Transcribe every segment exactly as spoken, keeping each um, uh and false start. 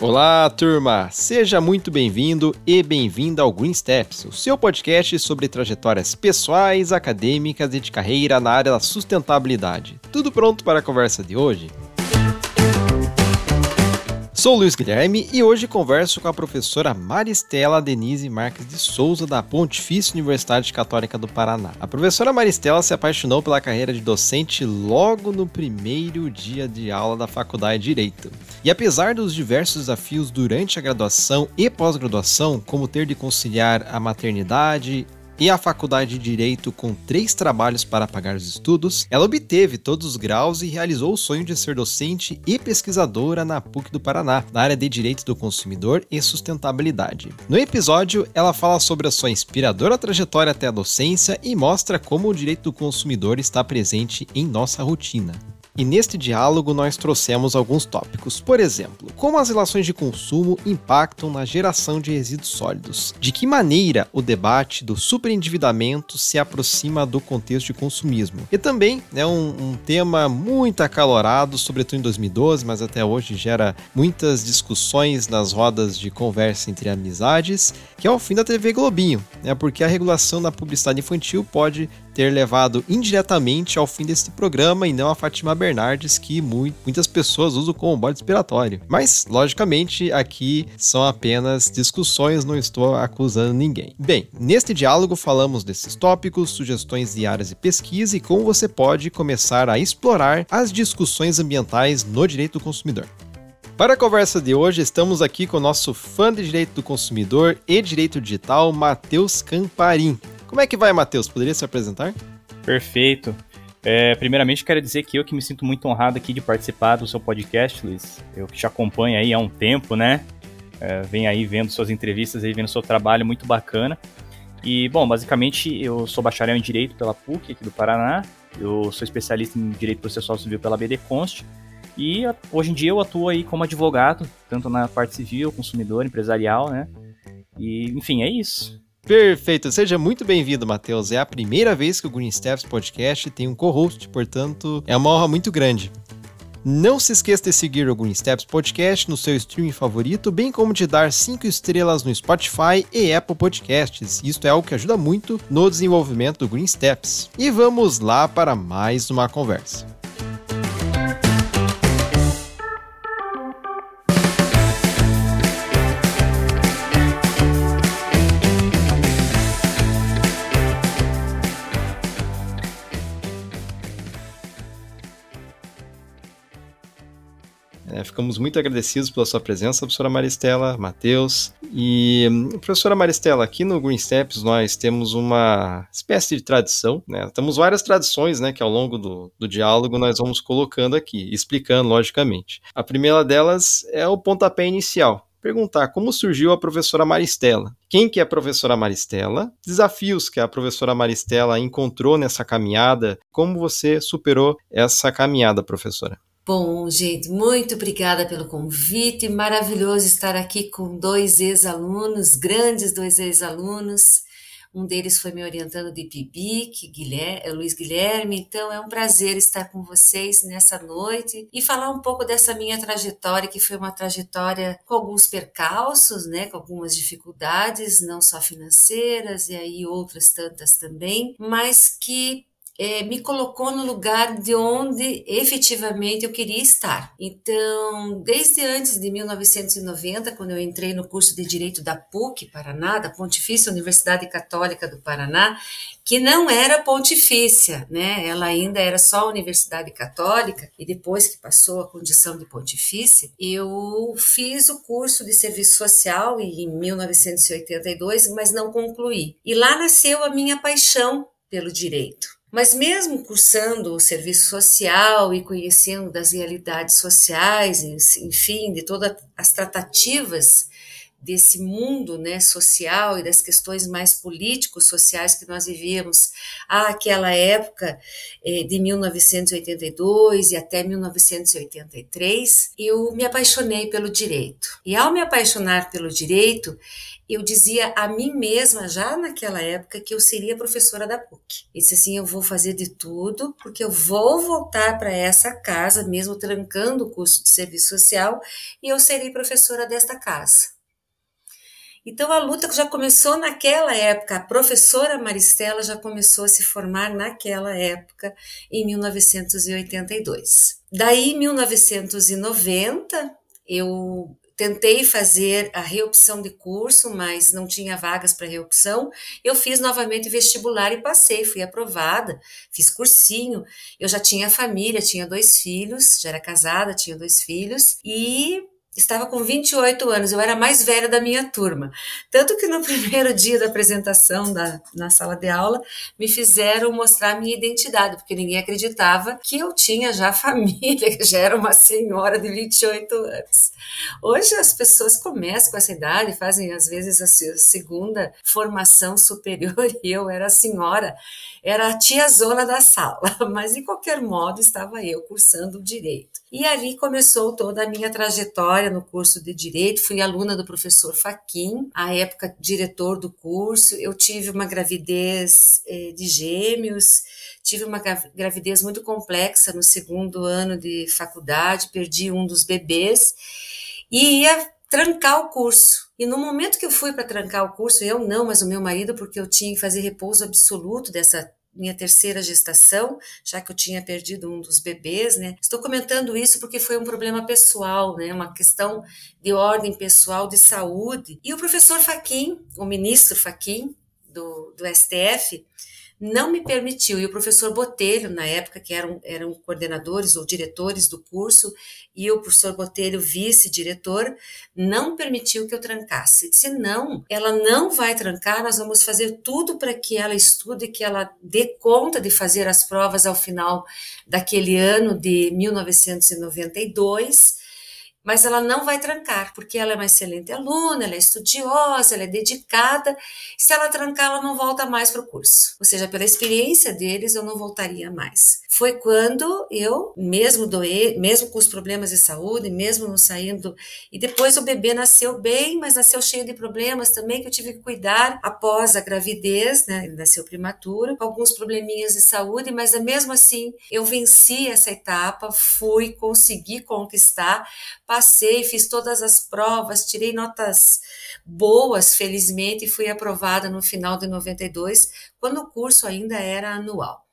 Olá, turma! Seja muito bem-vindo e bem-vinda ao Green Steps, o seu podcast sobre trajetórias pessoais, acadêmicas e de carreira na área da sustentabilidade. Tudo pronto para a conversa de hoje? Sou Luiz Guilherme e hoje converso com a professora Maristela Denise Marques de Souza, da Pontifícia Universidade Católica do Paraná. A professora Maristela se apaixonou pela carreira de docente logo no primeiro dia de aula da Faculdade de Direito. E apesar dos diversos desafios durante a graduação e pós-graduação, como ter de conciliar a maternidade e a Faculdade de Direito com três trabalhos para pagar os estudos, ela obteve todos os graus e realizou o sonho de ser docente e pesquisadora na PUC do Paraná, na área de Direito do Consumidor e Sustentabilidade. No episódio, ela fala sobre a sua inspiradora trajetória até a docência e mostra como o direito do consumidor está presente em nossa rotina. E neste diálogo nós trouxemos alguns tópicos, por exemplo, como as relações de consumo impactam na geração de resíduos sólidos, de que maneira o debate do superendividamento se aproxima do contexto de consumismo, e também é né, um, um tema muito acalorado, sobretudo em dois mil e doze, mas até hoje gera muitas discussões nas rodas de conversa entre amizades, que é o fim da T V Globinho, né, porque a regulação da publicidade infantil pode ter levado indiretamente ao fim desse programa e não a Fátima Bernardes, que muito, muitas pessoas usam como bode expiratório. Mas, logicamente, aqui são apenas discussões, não estou acusando ninguém. Bem, neste diálogo falamos desses tópicos, sugestões de áreas de pesquisa e como você pode começar a explorar as discussões ambientais no direito do consumidor. Para a conversa de hoje, estamos aqui com o nosso fã de Direito do Consumidor e Direito Digital, Matheus Camparim. Como é que vai, Matheus? Poderia se apresentar? Perfeito. É, primeiramente, quero dizer que eu que me sinto muito honrado aqui de participar do seu podcast, Luiz. Eu que te acompanho aí há um tempo, né? É, venho aí vendo suas entrevistas, aí vendo seu trabalho, muito bacana. E, bom, basicamente, eu sou bacharel em Direito pela PUC aqui do Paraná. Eu sou especialista em Direito Processual Civil pela B D Const. E hoje em dia eu atuo aí como advogado, tanto na parte civil, consumidor, empresarial, né? E, enfim, é isso. Perfeito, seja muito bem-vindo, Matheus. É a primeira vez que o Green Steps Podcast tem um co-host, portanto, é uma honra muito grande. Não se esqueça de seguir o Green Steps Podcast no seu streaming favorito, bem como de dar cinco estrelas no Spotify e Apple Podcasts. Isto é algo que ajuda muito no desenvolvimento do Green Steps. E vamos lá para mais uma conversa. Ficamos muito agradecidos pela sua presença, professora Maristela, Matheus. E, professora Maristela, aqui no Green Steps nós temos uma espécie de tradição, né? Temos várias tradições, né, que ao longo do, do diálogo nós vamos colocando aqui, explicando, logicamente. A primeira delas é o pontapé inicial. Perguntar como surgiu a professora Maristela. Quem que é a professora Maristela? Desafios que a professora Maristela encontrou nessa caminhada. Como você superou essa caminhada, professora? Bom, gente, muito obrigada pelo convite, maravilhoso estar aqui com dois ex-alunos, grandes dois ex-alunos, um deles foi me orientando de P I B I C, Guilherme, Luiz Guilherme, então é um prazer estar com vocês nessa noite e falar um pouco dessa minha trajetória, que foi uma trajetória com alguns percalços, né, com algumas dificuldades, não só financeiras e aí outras tantas também, mas que É, me colocou no lugar de onde efetivamente eu queria estar. Então, desde antes de mil novecentos e noventa, quando eu entrei no curso de Direito da PUC, Paraná, da Pontifícia Universidade Católica do Paraná, que não era Pontifícia, né? Ela ainda era só Universidade Católica, e depois que passou a condição de Pontifícia, eu fiz o curso de Serviço Social em mil novecentos e oitenta e dois, mas não concluí. E lá nasceu a minha paixão pelo direito. Mas mesmo cursando o serviço social e conhecendo das realidades sociais, enfim, de todas as tratativas desse mundo, né, social e das questões mais políticos-sociais que nós vivíamos àquela época eh, de mil novecentos e oitenta e dois e até mil novecentos e oitenta e três, eu me apaixonei pelo direito. E ao me apaixonar pelo direito, eu dizia a mim mesma, já naquela época, que eu seria professora da P U C. E disse assim, eu vou fazer de tudo, porque eu vou voltar para essa casa, mesmo trancando o curso de serviço social, e eu serei professora desta casa. Então, a luta que já começou naquela época, a professora Maristela já começou a se formar naquela época, em mil novecentos e oitenta e dois. Daí, em mil novecentos e noventa, eu tentei fazer a reopção de curso, mas não tinha vagas para reopção. Eu fiz novamente vestibular e passei, fui aprovada, fiz cursinho. Eu já tinha família, tinha dois filhos, já era casada, tinha dois filhos e estava com vinte e oito anos, eu era a mais velha da minha turma. Tanto que no primeiro dia da apresentação da, na sala de aula, me fizeram mostrar a minha identidade, porque ninguém acreditava que eu tinha já família, que já era uma senhora de vinte e oito anos. Hoje as pessoas começam com essa idade, fazem às vezes a segunda formação superior, e eu era a senhora, era a tiazona da sala, mas de qualquer modo estava eu cursando o direito. E ali começou toda a minha trajetória no curso de Direito, fui aluna do professor Fachin, à época diretor do curso, eu tive uma gravidez eh, de gêmeos, tive uma gravidez muito complexa no segundo ano de faculdade, perdi um dos bebês e ia trancar o curso. E no momento que eu fui para trancar o curso, eu não, mas o meu marido, porque eu tinha que fazer repouso absoluto dessa minha terceira gestação, já que eu tinha perdido um dos bebês, né? Estou comentando isso porque foi um problema pessoal, né? Uma questão de ordem pessoal, de saúde. E o professor Fachin, o ministro Fachin do, do S T F, não me permitiu. E o professor Botelho, na época, que eram, eram coordenadores ou diretores do curso, e o professor Botelho, vice-diretor, não permitiu que eu trancasse. Disse, não, ela não vai trancar, nós vamos fazer tudo para que ela estude, que ela dê conta de fazer as provas ao final daquele ano de mil novecentos e noventa e dois, mas ela não vai trancar, porque ela é uma excelente aluna, ela é estudiosa, ela é dedicada, se ela trancar, ela não volta mais para o curso. Ou seja, pela experiência deles, eu não voltaria mais. Foi quando eu, mesmo doei, mesmo com os problemas de saúde, mesmo não saindo, e depois o bebê nasceu bem, mas nasceu cheio de problemas também, que eu tive que cuidar após a gravidez, né? Ele nasceu prematuro, com alguns probleminhas de saúde, mas mesmo assim, eu venci essa etapa, fui, consegui conquistar, passei, fiz todas as provas, tirei notas boas, felizmente, e fui aprovada no final de noventa e dois, quando o curso ainda era anual.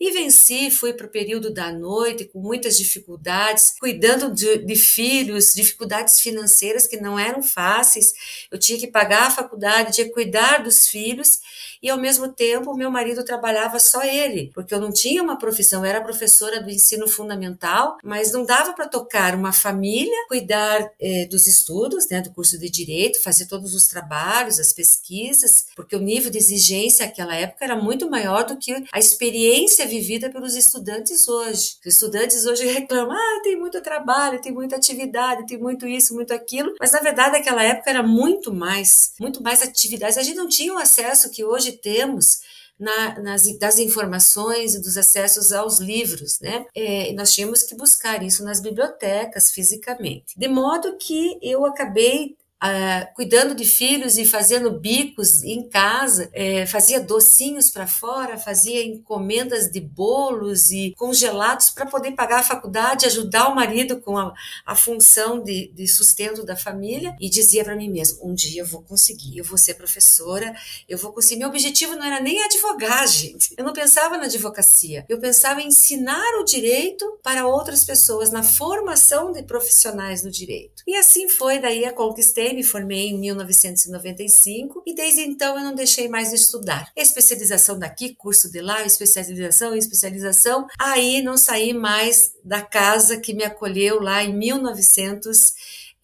E venci, fui para o período da noite, com muitas dificuldades, cuidando de, de filhos, dificuldades financeiras que não eram fáceis, eu tinha que pagar a faculdade, tinha que cuidar dos filhos, e ao mesmo tempo o meu marido trabalhava só ele, porque eu não tinha uma profissão, eu era professora do ensino fundamental, mas não dava para tocar uma família, cuidar eh, dos estudos, né, do curso de Direito, fazer todos os trabalhos, as pesquisas, porque o nível de exigência naquela época era muito maior do que a experiência vivida pelos estudantes hoje. Os estudantes hoje reclamam, ah, tem muito trabalho, tem muita atividade, tem muito isso, muito aquilo, mas na verdade naquela época era muito mais, muito mais atividades, a gente não tinha o acesso que hoje temos na, nas, das informações e dos acessos aos livros, né? É, nós tínhamos que buscar isso nas bibliotecas fisicamente. De modo que eu acabei Uh, cuidando de filhos e fazendo bicos em casa, eh, fazia docinhos para fora, fazia encomendas de bolos e congelados para poder pagar a faculdade, ajudar o marido com a, a função de, de sustento da família, e dizia para mim mesma, um dia eu vou conseguir, eu vou ser professora, eu vou conseguir. Meu objetivo não era nem advogar, gente. Eu não pensava na advocacia, eu pensava em ensinar o direito para outras pessoas, na formação de profissionais do direito. E assim foi, daí a conquistei, me formei em mil novecentos e noventa e cinco e desde então eu não deixei mais de estudar. Especialização daqui, curso de lá, especialização, especialização. Aí não saí mais da casa que me acolheu lá em 1900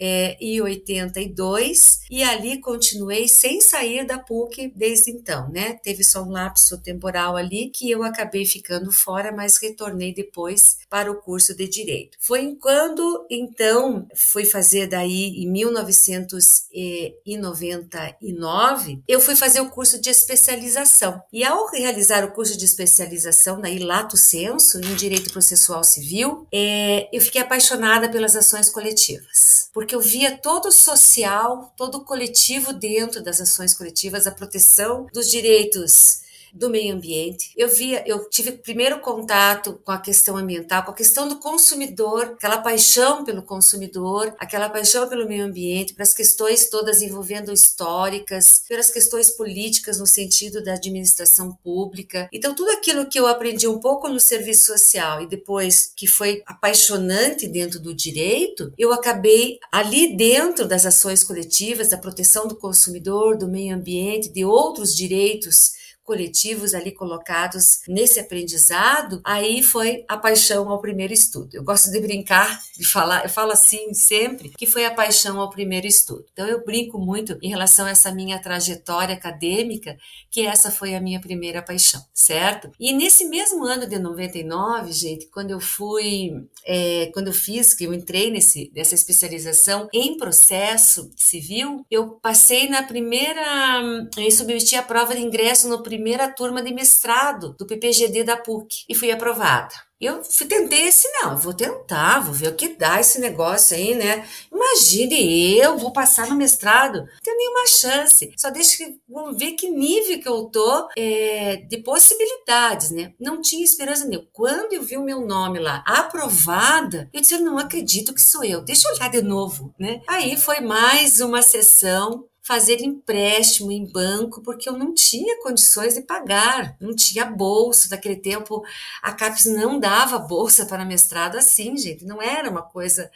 é, em oitenta e dois, e ali continuei sem sair da P U C desde então, né? Teve só um lapso temporal ali que eu acabei ficando fora, mas retornei depois para o curso de Direito. Foi quando, então, fui fazer daí em mil novecentos e noventa e nove, eu fui fazer o curso de especialização. E ao realizar o curso de especialização, daí lato sensu, em Direito Processual Civil, é, eu fiquei apaixonada pelas ações coletivas, porque eu via todo o social, todo o coletivo dentro das ações coletivas, a proteção dos direitos do meio ambiente. Eu via, eu tive primeiro contato com a questão ambiental, com a questão do consumidor, aquela paixão pelo consumidor, aquela paixão pelo meio ambiente, pelas questões todas envolvendo históricas, pelas questões políticas no sentido da administração pública. Então, tudo aquilo que eu aprendi um pouco no serviço social e depois que foi apaixonante dentro do direito, eu acabei ali dentro das ações coletivas, da proteção do consumidor, do meio ambiente, de outros direitos coletivos ali colocados nesse aprendizado, aí foi a paixão ao primeiro estudo. Eu gosto de brincar, de falar, eu falo assim sempre, que foi a paixão ao primeiro estudo. Então eu brinco muito em relação a essa minha trajetória acadêmica, que essa foi a minha primeira paixão, certo? E nesse mesmo ano de noventa e nove, gente, quando eu fui, é, quando eu fiz, que eu entrei nesse, nessa especialização em processo civil, eu passei na primeira, eu submeti a prova de ingresso no primeiro primeira turma de mestrado do P P G D da P U C e fui aprovada. Eu tentei esse, não, vou tentar, vou ver o que dá esse negócio aí, né? Imagine, eu vou passar no mestrado, não tenho nenhuma chance, só deixa que, vamos ver que nível que eu tô é, de possibilidades, né? Não tinha esperança nenhuma. Quando eu vi o meu nome lá, aprovada, eu disse, eu não acredito que sou eu, deixa eu olhar de novo, né? Aí foi mais uma sessão, fazer empréstimo em banco, porque eu não tinha condições de pagar, não tinha bolsa. Daquele tempo, a CAPES não dava bolsa para mestrado assim, gente, não era uma coisa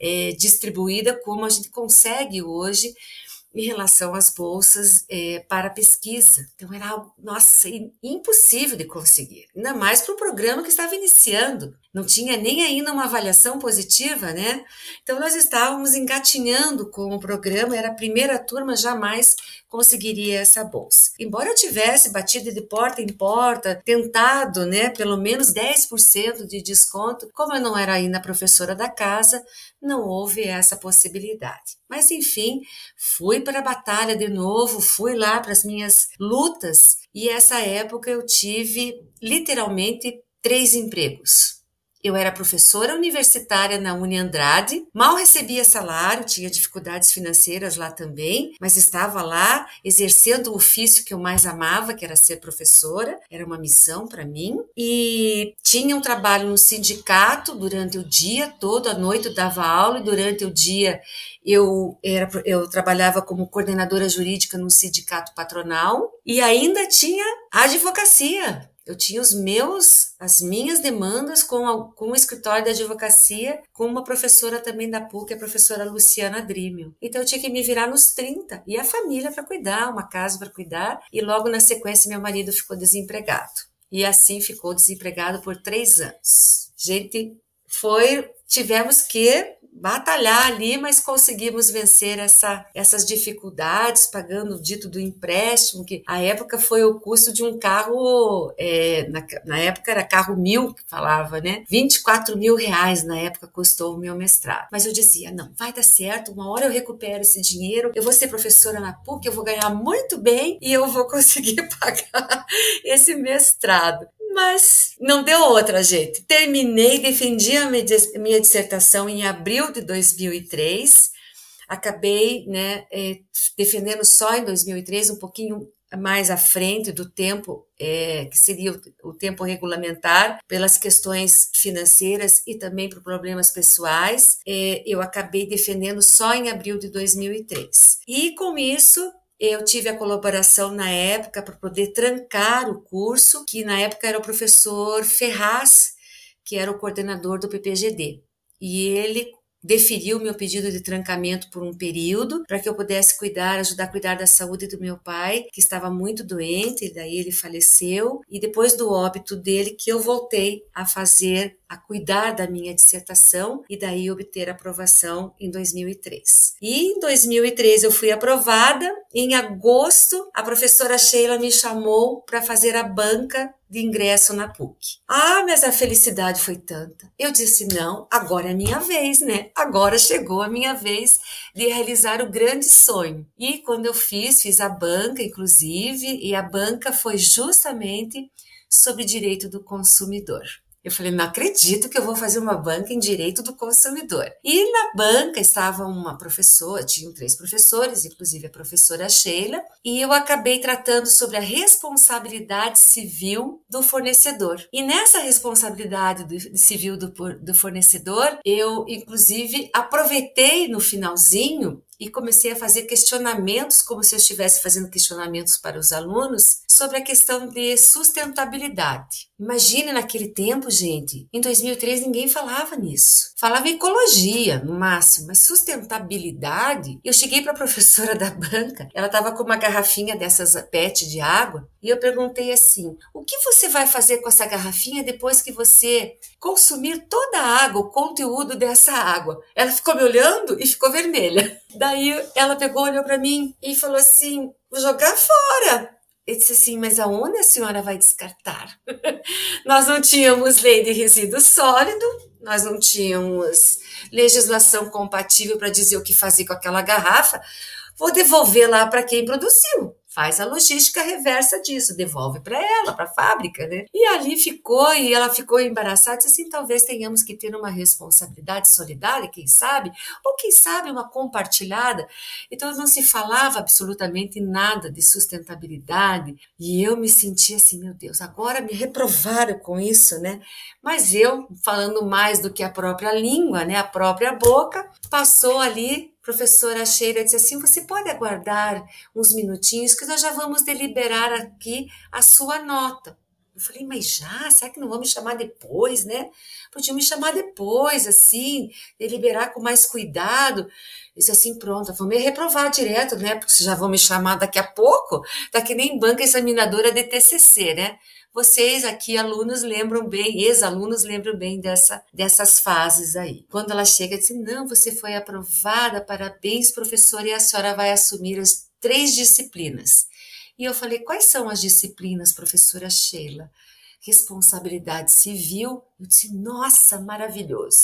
é, distribuída como a gente consegue hoje em relação às bolsas é, para pesquisa. Então, era algo, nossa, impossível de conseguir, ainda mais para um programa que estava iniciando. Não tinha nem ainda uma avaliação positiva, né? Então, nós estávamos engatinhando com o programa, era a primeira turma, jamais conseguiria essa bolsa. Embora eu tivesse batido de porta em porta, tentado, né, pelo menos dez por cento de desconto, como eu não era ainda professora da casa, não houve essa possibilidade. Mas, enfim, fui para a batalha de novo, fui lá para as minhas lutas, e essa época eu tive, literalmente, três empregos. Eu era professora universitária na Uni Andrade, mal recebia salário, tinha dificuldades financeiras lá também, mas estava lá exercendo o ofício que eu mais amava, que era ser professora, era uma missão para mim, e tinha um trabalho no sindicato durante o dia todo, à noite eu dava aula e durante o dia eu, era, eu trabalhava como coordenadora jurídica no sindicato patronal e ainda tinha a advocacia. Eu tinha os meus, as minhas demandas com, a, com o escritório da advocacia, com uma professora também da P U C, a professora Luciana Drímio. Então eu tinha que me virar nos trinta, e a família para cuidar, uma casa para cuidar, e logo na sequência meu marido ficou desempregado. E assim ficou desempregado por três anos. Gente, foi, tivemos que batalhar ali, mas conseguimos vencer essa, essas dificuldades, pagando o dito do empréstimo, que à época foi o custo de um carro, é, na, na época era carro mil que falava, né? vinte e quatro mil reais na época custou o meu mestrado. Mas eu dizia, não, vai dar certo, uma hora eu recupero esse dinheiro, eu vou ser professora na P U C, eu vou ganhar muito bem e eu vou conseguir pagar esse mestrado. Mas não deu outra, gente. Terminei, defendi a minha dissertação em abril de dois mil e três. Acabei, né, defendendo só em dois mil e três, um pouquinho mais à frente do tempo, é, que seria o tempo regulamentar, pelas questões financeiras e também por problemas pessoais. É, eu acabei defendendo só em abril de dois mil e três. E com isso, eu tive a colaboração na época para poder trancar o curso, que na época era o professor Ferraz, que era o coordenador do P P G D. E ele deferiu meu pedido de trancamento por um período, para que eu pudesse cuidar, ajudar a cuidar da saúde do meu pai, que estava muito doente, e daí ele faleceu, e depois do óbito dele que eu voltei a fazer, a cuidar da minha dissertação, e daí obter aprovação em dois mil e três. E em dois mil e três eu fui aprovada, e em agosto a professora Sheila me chamou para fazer a banca de ingresso na P U C. Ah, mas a felicidade foi tanta. Eu disse, não, agora é a minha vez, né? Agora chegou a minha vez de realizar o grande sonho. E quando eu fiz, fiz a banca, inclusive, e a banca foi justamente sobre direito do consumidor. Eu falei, não acredito que eu vou fazer uma banca em direito do consumidor. E na banca estava uma professora, tinham três professores, inclusive a professora Sheila, e eu acabei tratando sobre a responsabilidade civil do fornecedor. E nessa responsabilidade do, civil do, do fornecedor, eu, inclusive, aproveitei no finalzinho e comecei a fazer questionamentos, como se eu estivesse fazendo questionamentos para os alunos, sobre a questão de sustentabilidade. Imagine naquele tempo, gente, em dois mil e três ninguém falava nisso. Falava ecologia, no máximo, mas sustentabilidade. Eu cheguei para a professora da banca, ela estava com uma garrafinha dessas pet de água, e eu perguntei assim, o que você vai fazer com essa garrafinha depois que você consumir toda a água, o conteúdo dessa água? Ela ficou me olhando e ficou vermelha. Daí ela pegou, olhou para mim e falou assim, vou jogar fora. Eu disse assim, mas aonde a senhora vai descartar? Nós não tínhamos lei de resíduo sólido, nós não tínhamos legislação compatível para dizer o que fazer com aquela garrafa. Vou devolver lá para quem produziu. Faz a logística reversa disso, devolve para ela, para a fábrica, né? E ali ficou, e ela ficou embaraçada, disse assim, talvez tenhamos que ter uma responsabilidade solidária, quem sabe, ou quem sabe uma compartilhada. Então não se falava absolutamente nada de sustentabilidade, e eu me sentia assim, meu Deus, agora me reprovaram com isso, né? Mas eu, falando mais do que a própria língua, né, a própria boca, passou ali. Professora Sheila disse assim, você pode aguardar uns minutinhos que nós já vamos deliberar aqui a sua nota. Eu falei, mas já? Será que não vão me chamar depois, né? Podiam me chamar depois, assim, deliberar com mais cuidado. Eu disse assim, pronto, vão me reprovar direto, né? Porque já vão me chamar daqui a pouco, tá que nem banca examinadora de T C C, né? Vocês aqui, alunos, lembram bem, ex-alunos lembram bem dessa, dessas fases aí. Quando ela chega e diz, não, você foi aprovada, parabéns, professora, e a senhora vai assumir as três disciplinas. E eu falei, quais são as disciplinas, professora Sheila? Responsabilidade civil. Eu disse, nossa, maravilhoso.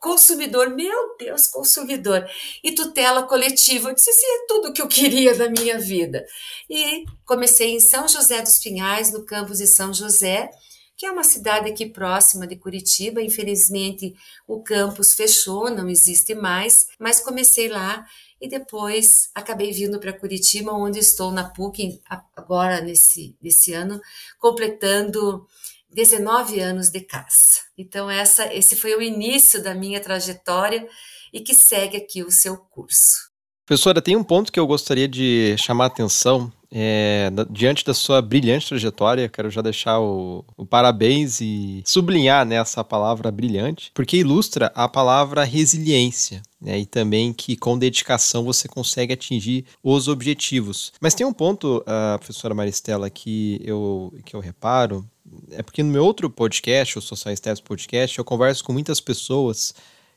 Consumidor, meu Deus, consumidor. E tutela coletiva. Eu disse, isso é tudo o que eu queria da minha vida. E comecei em São José dos Pinhais, no campus de São José, que é uma cidade aqui próxima de Curitiba. Infelizmente, o campus fechou, não existe mais, mas comecei lá. E depois acabei vindo para Curitiba, onde estou na P U C, agora nesse, nesse ano, completando dezenove anos de CAS. Então essa, esse foi o início da minha trajetória e que segue aqui o seu curso. Professora, tem um ponto que eu gostaria de chamar a atenção. É, diante da sua brilhante trajetória, quero já deixar o, o parabéns e sublinhar, né, essa palavra brilhante, porque ilustra a palavra resiliência, né, e também que com dedicação você consegue atingir os objetivos. Mas tem um ponto, uh, professora Maristela, que eu, que eu reparo, é porque no meu outro podcast, o Social Studies Podcast, eu converso com muitas pessoas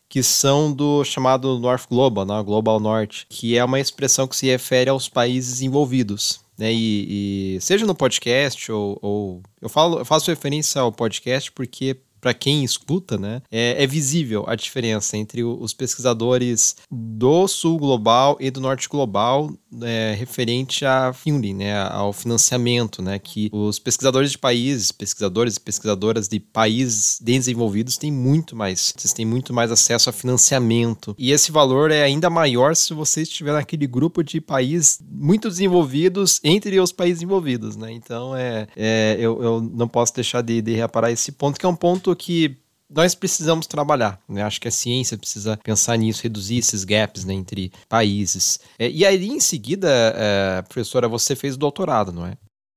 que são do chamado North Global, né? Global Norte, que é uma expressão que se refere aos países envolvidos, né? E, e seja no podcast ou, ou eu falo, eu faço referência ao podcast porque para quem escuta, né, é, é visível a diferença entre os pesquisadores do Sul Global e do Norte Global, é, referente a funding, né, ao financiamento, né, que os pesquisadores de países, pesquisadores e pesquisadoras de países desenvolvidos têm muito mais, vocês têm muito mais acesso a financiamento. E esse valor é ainda maior se você estiver naquele grupo de países muito desenvolvidos entre os países envolvidos, né, então é, é, eu, eu não posso deixar de, de reparar esse ponto, que é um ponto que nós precisamos trabalhar, né? Acho que a ciência precisa pensar nisso, reduzir esses gaps, né, entre países. E aí, em seguida, professora, você fez o doutorado, não é?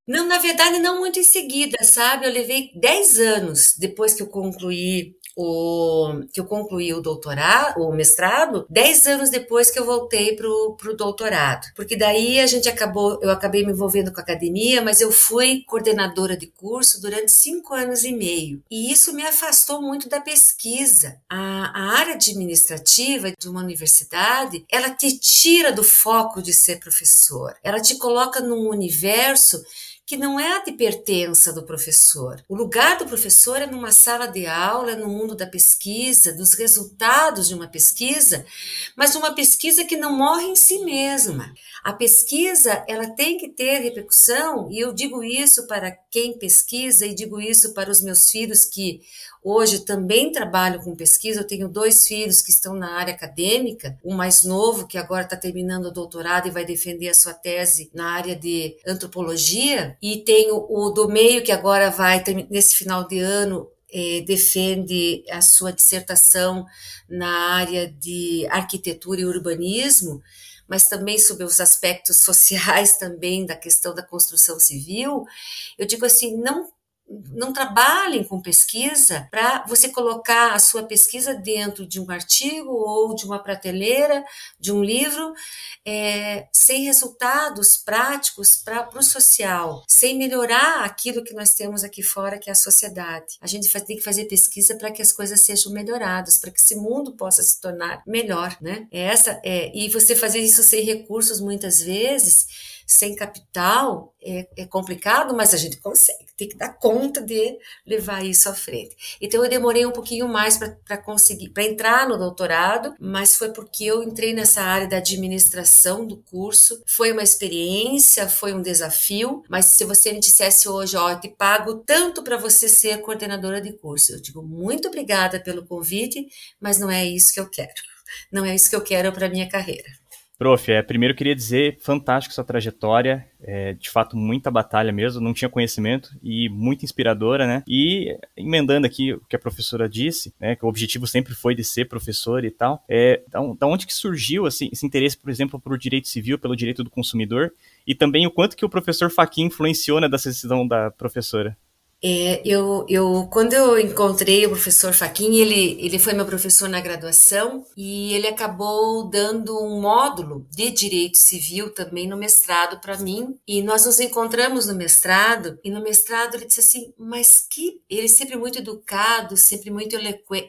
Não, na verdade, não muito em seguida, sabe? Eu levei dez anos depois que eu concluí o, que eu concluí o doutorado, o mestrado, dez anos depois que eu voltei pro, pro doutorado. Porque daí a gente acabou, eu acabei me envolvendo com a academia, mas eu fui coordenadora de curso durante cinco anos e meio. E isso me afastou muito da pesquisa. A, a área administrativa de uma universidade, ela te tira do foco de ser professor. Ela te coloca num universo que não é a de pertença do professor. O lugar do professor é numa sala de aula, é no mundo da pesquisa, dos resultados de uma pesquisa, mas uma pesquisa que não morre em si mesma. A pesquisa, ela tem que ter repercussão, e eu digo isso para quem pesquisa e digo isso para os meus filhos que hoje também trabalho com pesquisa. Eu tenho dois filhos que estão na área acadêmica, o mais novo que agora está terminando o doutorado e vai defender a sua tese na área de antropologia, e tenho o do meio que agora vai, nesse final de ano, eh, defende a sua dissertação na área de arquitetura e urbanismo, mas também sobre os aspectos sociais também da questão da construção civil. Eu digo assim, não Não trabalhem com pesquisa para você colocar a sua pesquisa dentro de um artigo ou de uma prateleira, de um livro, é, sem resultados práticos para o social, sem melhorar aquilo que nós temos aqui fora, que é a sociedade. A gente faz, tem que fazer pesquisa para que as coisas sejam melhoradas, para que esse mundo possa se tornar melhor, né? É essa, é, e você fazer isso sem recursos muitas vezes, sem capital, é, é complicado, mas a gente consegue, tem que dar conta de levar isso à frente. Então eu demorei um pouquinho mais para conseguir, para entrar no doutorado, mas foi porque eu entrei nessa área da administração do curso. Foi uma experiência, foi um desafio, mas se você me dissesse hoje, ó, eu te pago tanto para você ser coordenadora de curso, eu digo muito obrigada pelo convite, mas não é isso que eu quero, não é isso que eu quero para a minha carreira. Prof, é, primeiro eu queria dizer, fantástico sua trajetória, é, de fato muita batalha mesmo, não tinha conhecimento e muito inspiradora, né? E emendando aqui o que a professora disse, né, que o objetivo sempre foi de ser professora e tal, é, da onde que surgiu assim, esse interesse, por exemplo, pelo direito civil, pelo direito do consumidor, e também o quanto que o professor Fachin influenciou, né, dessa decisão da professora? É, eu, eu, quando eu encontrei o professor Fachin, ele, ele foi meu professor na graduação e ele acabou dando um módulo de direito civil também no mestrado para mim, e nós nos encontramos no mestrado, e no mestrado ele disse assim, mas que... Ele sempre muito educado, sempre muito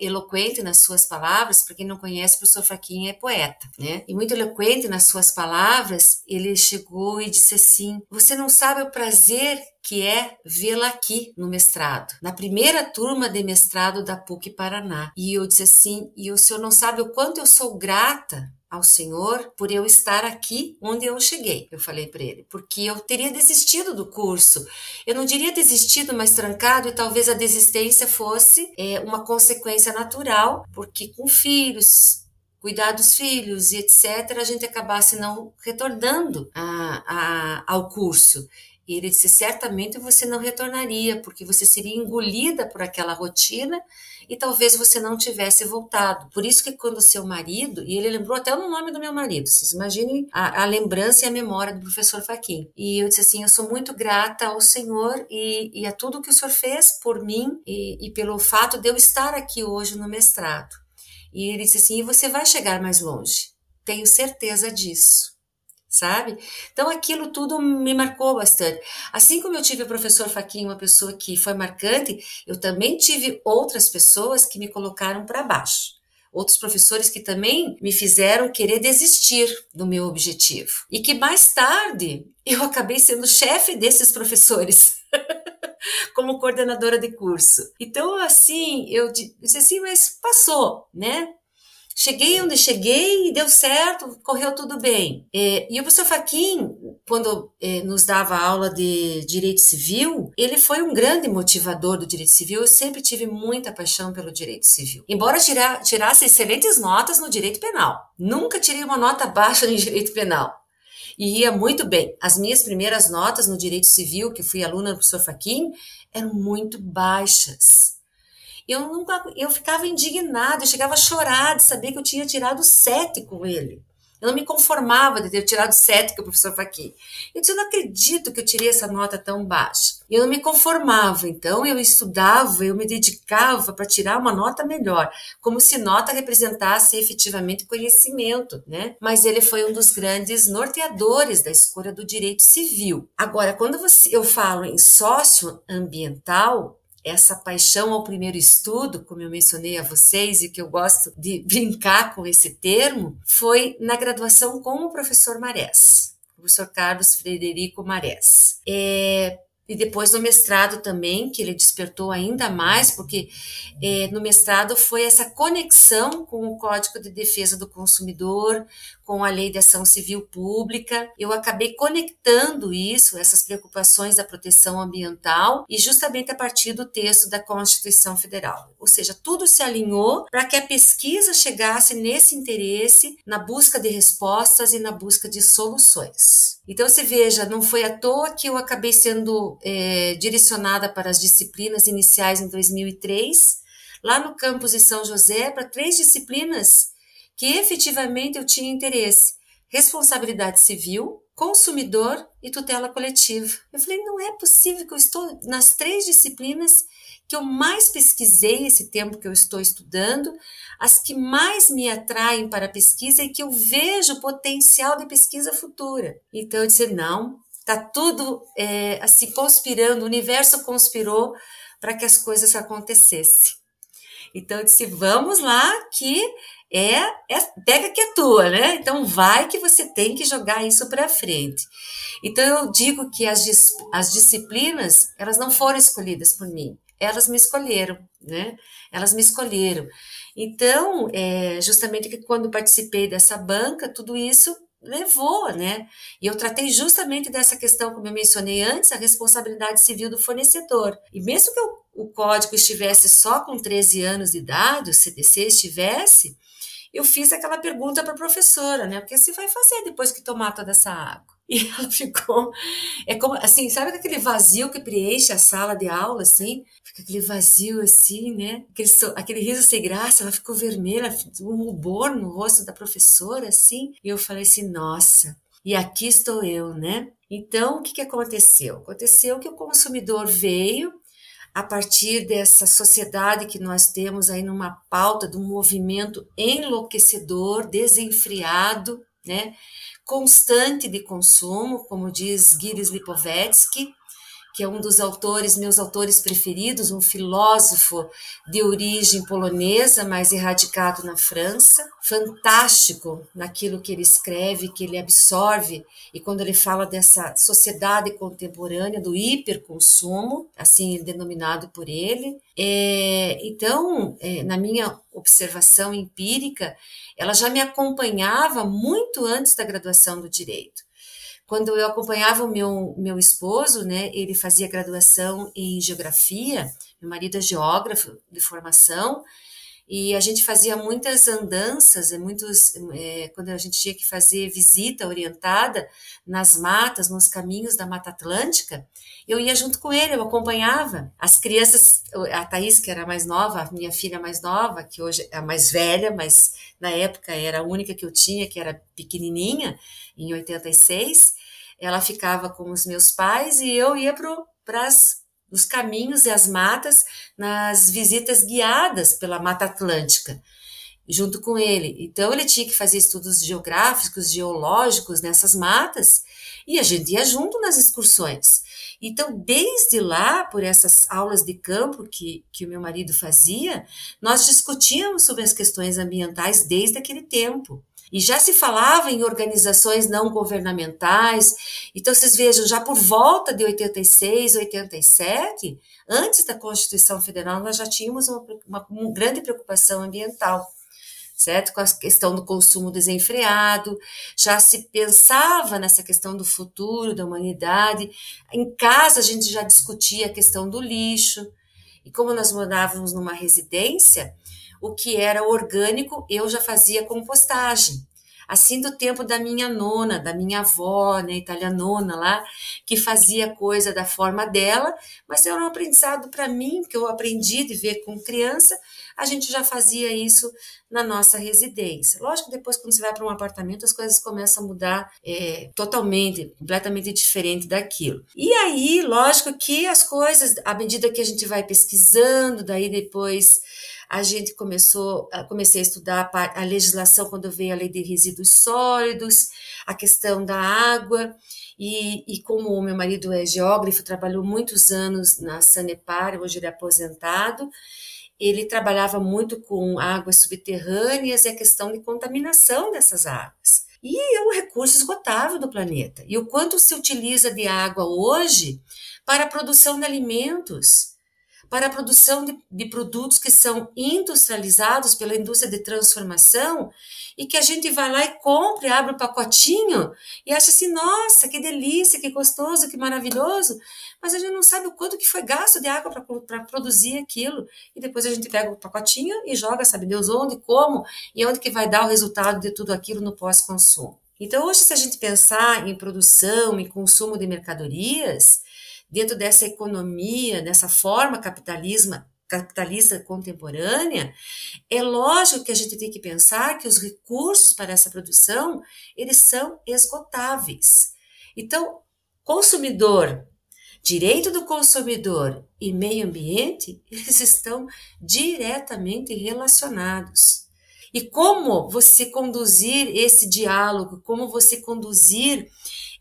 eloquente nas suas palavras. Para quem não conhece, o professor Fachin é poeta, né? E muito eloquente nas suas palavras, ele chegou e disse assim, você não sabe o prazer que é vê-la aqui no mestrado, na primeira turma de mestrado da PUC Paraná. E eu disse assim, e o senhor não sabe o quanto eu sou grata ao senhor por eu estar aqui onde eu cheguei, eu falei para ele, porque eu teria desistido do curso. Eu não diria desistido, mas trancado, e talvez a desistência fosse é, uma consequência natural, porque com filhos, cuidar dos filhos e etcétera, a gente acabasse não retornando a, a, ao curso. E ele disse, certamente você não retornaria, porque você seria engolida por aquela rotina e talvez você não tivesse voltado. Por isso que quando o seu marido, e ele lembrou até o nome do meu marido, vocês imaginem a, a lembrança e a memória do professor Fachin. E eu disse assim, eu sou muito grata ao senhor e, e a tudo que o senhor fez por mim e, e pelo fato de eu estar aqui hoje no mestrado. E ele disse assim, e você vai chegar mais longe, tenho certeza disso. Sabe? Então aquilo tudo me marcou bastante. Assim como eu tive o professor Fachin, uma pessoa que foi marcante, eu também tive outras pessoas que me colocaram para baixo. Outros professores que também me fizeram querer desistir do meu objetivo. E que mais tarde eu acabei sendo chefe desses professores, como coordenadora de curso. Então assim, eu disse assim, mas passou, né? Cheguei onde cheguei e deu certo, correu tudo bem. É, e o professor Fachin, quando é, nos dava aula de direito civil, ele foi um grande motivador do direito civil. Eu sempre tive muita paixão pelo direito civil. Embora tirar, tirasse excelentes notas no direito penal. Nunca tirei uma nota baixa no direito penal. E ia muito bem. As minhas primeiras notas no direito civil, que fui aluna do professor Fachin, eram muito baixas. Eu, nunca, eu ficava indignada, eu chegava a chorar de saber que eu tinha tirado sete com ele. Eu não me conformava de ter tirado sete, que o professor Fachin. Eu disse, eu não acredito que eu tirei essa nota tão baixa. Eu não me conformava, então eu estudava, eu me dedicava para tirar uma nota melhor, como se nota representasse efetivamente conhecimento, né? Mas ele foi um dos grandes norteadores da escolha do direito civil. Agora, quando você, eu falo em socioambiental, essa paixão ao primeiro estudo, como eu mencionei a vocês e que eu gosto de brincar com esse termo, foi na graduação com o professor Marés, o professor Carlos Frederico Marés. É, e depois no mestrado também, que ele despertou ainda mais, porque é, no mestrado foi essa conexão com o Código de Defesa do Consumidor, com a Lei de Ação Civil Pública. Eu acabei conectando isso, essas preocupações da proteção ambiental, e justamente a partir do texto da Constituição Federal. Ou seja, tudo se alinhou para que a pesquisa chegasse nesse interesse, na busca de respostas e na busca de soluções. Então, se veja, não foi à toa que eu acabei sendo é, direcionada para as disciplinas iniciais em dois mil e três, lá no campus de São José, para três disciplinas que efetivamente eu tinha interesse: responsabilidade civil, consumidor e tutela coletiva. Eu falei, não é possível que eu estou nas três disciplinas que eu mais pesquisei esse tempo que eu estou estudando, as que mais me atraem para a pesquisa e que eu vejo potencial de pesquisa futura. Então eu disse, não, está tudo é, assim conspirando, o universo conspirou para que as coisas acontecessem. Então eu disse, vamos lá que é, é, pega que é tua, né? Então vai que você tem que jogar isso para frente. Então eu digo que as, as disciplinas, elas não foram escolhidas por mim, elas me escolheram, né? Elas me escolheram. Então, é, justamente que quando participei dessa banca, tudo isso levou, né? E eu tratei justamente dessa questão, como eu mencionei antes, a responsabilidade civil do fornecedor. E mesmo que o, o código estivesse só com treze anos de idade, o C D C estivesse, eu fiz aquela pergunta para a professora, né? O que você vai fazer depois que tomar toda essa água? E ela ficou, é como, assim, sabe aquele vazio que preenche a sala de aula, assim? Fica aquele vazio, assim, né? Aquele, aquele riso sem graça, ela ficou vermelha, um rubor no rosto da professora, assim. E eu falei assim, nossa, e aqui estou eu, né? Então, o que, que aconteceu? Aconteceu que o consumidor veio, a partir dessa sociedade que nós temos aí numa pauta de um movimento enlouquecedor, desenfreado, né, constante de consumo, como diz Gilles Lipovetsky, que é um dos autores, meus autores preferidos, um filósofo de origem polonesa, mas erradicado na França, fantástico naquilo que ele escreve, que ele absorve, e quando ele fala dessa sociedade contemporânea, do hiperconsumo, assim denominado por ele. É, então, é, na minha observação empírica, ela já me acompanhava muito antes da graduação do direito. Quando eu acompanhava o meu, meu esposo, né, ele fazia graduação em geografia, meu marido é geógrafo de formação, e a gente fazia muitas andanças, muitos, é, quando a gente tinha que fazer visita orientada nas matas, nos caminhos da Mata Atlântica, eu ia junto com ele, eu acompanhava. As crianças, a Thaís, que era mais nova, a minha filha mais nova, que hoje é a mais velha, mas na época era a única que eu tinha, que era pequenininha, em oitenta e seis, ela ficava com os meus pais e eu ia para os caminhos e as matas nas visitas guiadas pela Mata Atlântica, junto com ele. Então, ele tinha que fazer estudos geográficos, geológicos nessas matas e a gente ia junto nas excursões. Então, desde lá, por essas aulas de campo que, que o meu marido fazia, nós discutíamos sobre as questões ambientais desde aquele tempo. E já se falava em organizações não governamentais. Então, vocês vejam, já por volta de oitenta e seis, oitenta e sete, antes da Constituição Federal, nós já tínhamos uma, uma, uma grande preocupação ambiental, certo? Com a questão do consumo desenfreado, já se pensava nessa questão do futuro, da humanidade. Em casa, a gente já discutia a questão do lixo. E como nós morávamos numa residência, o que era orgânico, eu já fazia compostagem. assim do tempo da minha nona, da minha avó, né, italianona lá, que fazia coisa da forma dela, mas era um aprendizado para mim, que eu aprendi de ver com criança, a gente já fazia isso na nossa residência. Lógico que depois, quando você vai para um apartamento, as coisas começam a mudar é, totalmente, completamente diferente daquilo. E aí, lógico que as coisas, à medida que a gente vai pesquisando, daí depois a gente começou, comecei a estudar a legislação quando veio a lei de resíduos sólidos, a questão da água, e, e como o meu marido é geógrafo, trabalhou muitos anos na Sanepar, hoje ele é aposentado, ele trabalhava muito com águas subterrâneas e a questão de contaminação dessas águas. E é um recurso esgotável do planeta. E o quanto se utiliza de água hoje para a produção de alimentos, para a produção de, de produtos que são industrializados pela indústria de transformação e que a gente vai lá e compra, e abre o um pacotinho e acha assim, nossa, que delícia, que gostoso, que maravilhoso, mas a gente não sabe o quanto que foi gasto de água para produzir aquilo, e depois a gente pega o pacotinho e joga, sabe Deus onde, como, e onde que vai dar o resultado de tudo aquilo no pós-consumo. Então hoje, se a gente pensar em produção, em consumo de mercadorias, dentro dessa economia, dessa forma capitalismo, capitalista contemporânea, é lógico que a gente tem que pensar que os recursos para essa produção, eles são esgotáveis. Então, consumidor, direito do consumidor e meio ambiente, eles estão diretamente relacionados. E como você conduzir esse diálogo, como você conduzir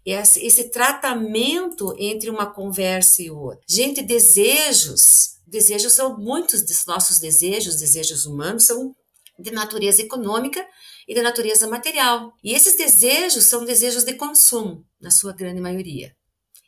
esse tratamento entre uma conversa e outra. Gente, desejos, desejos são muitos dos nossos desejos, desejos humanos, são de natureza econômica e de natureza material. E esses desejos são desejos de consumo, na sua grande maioria.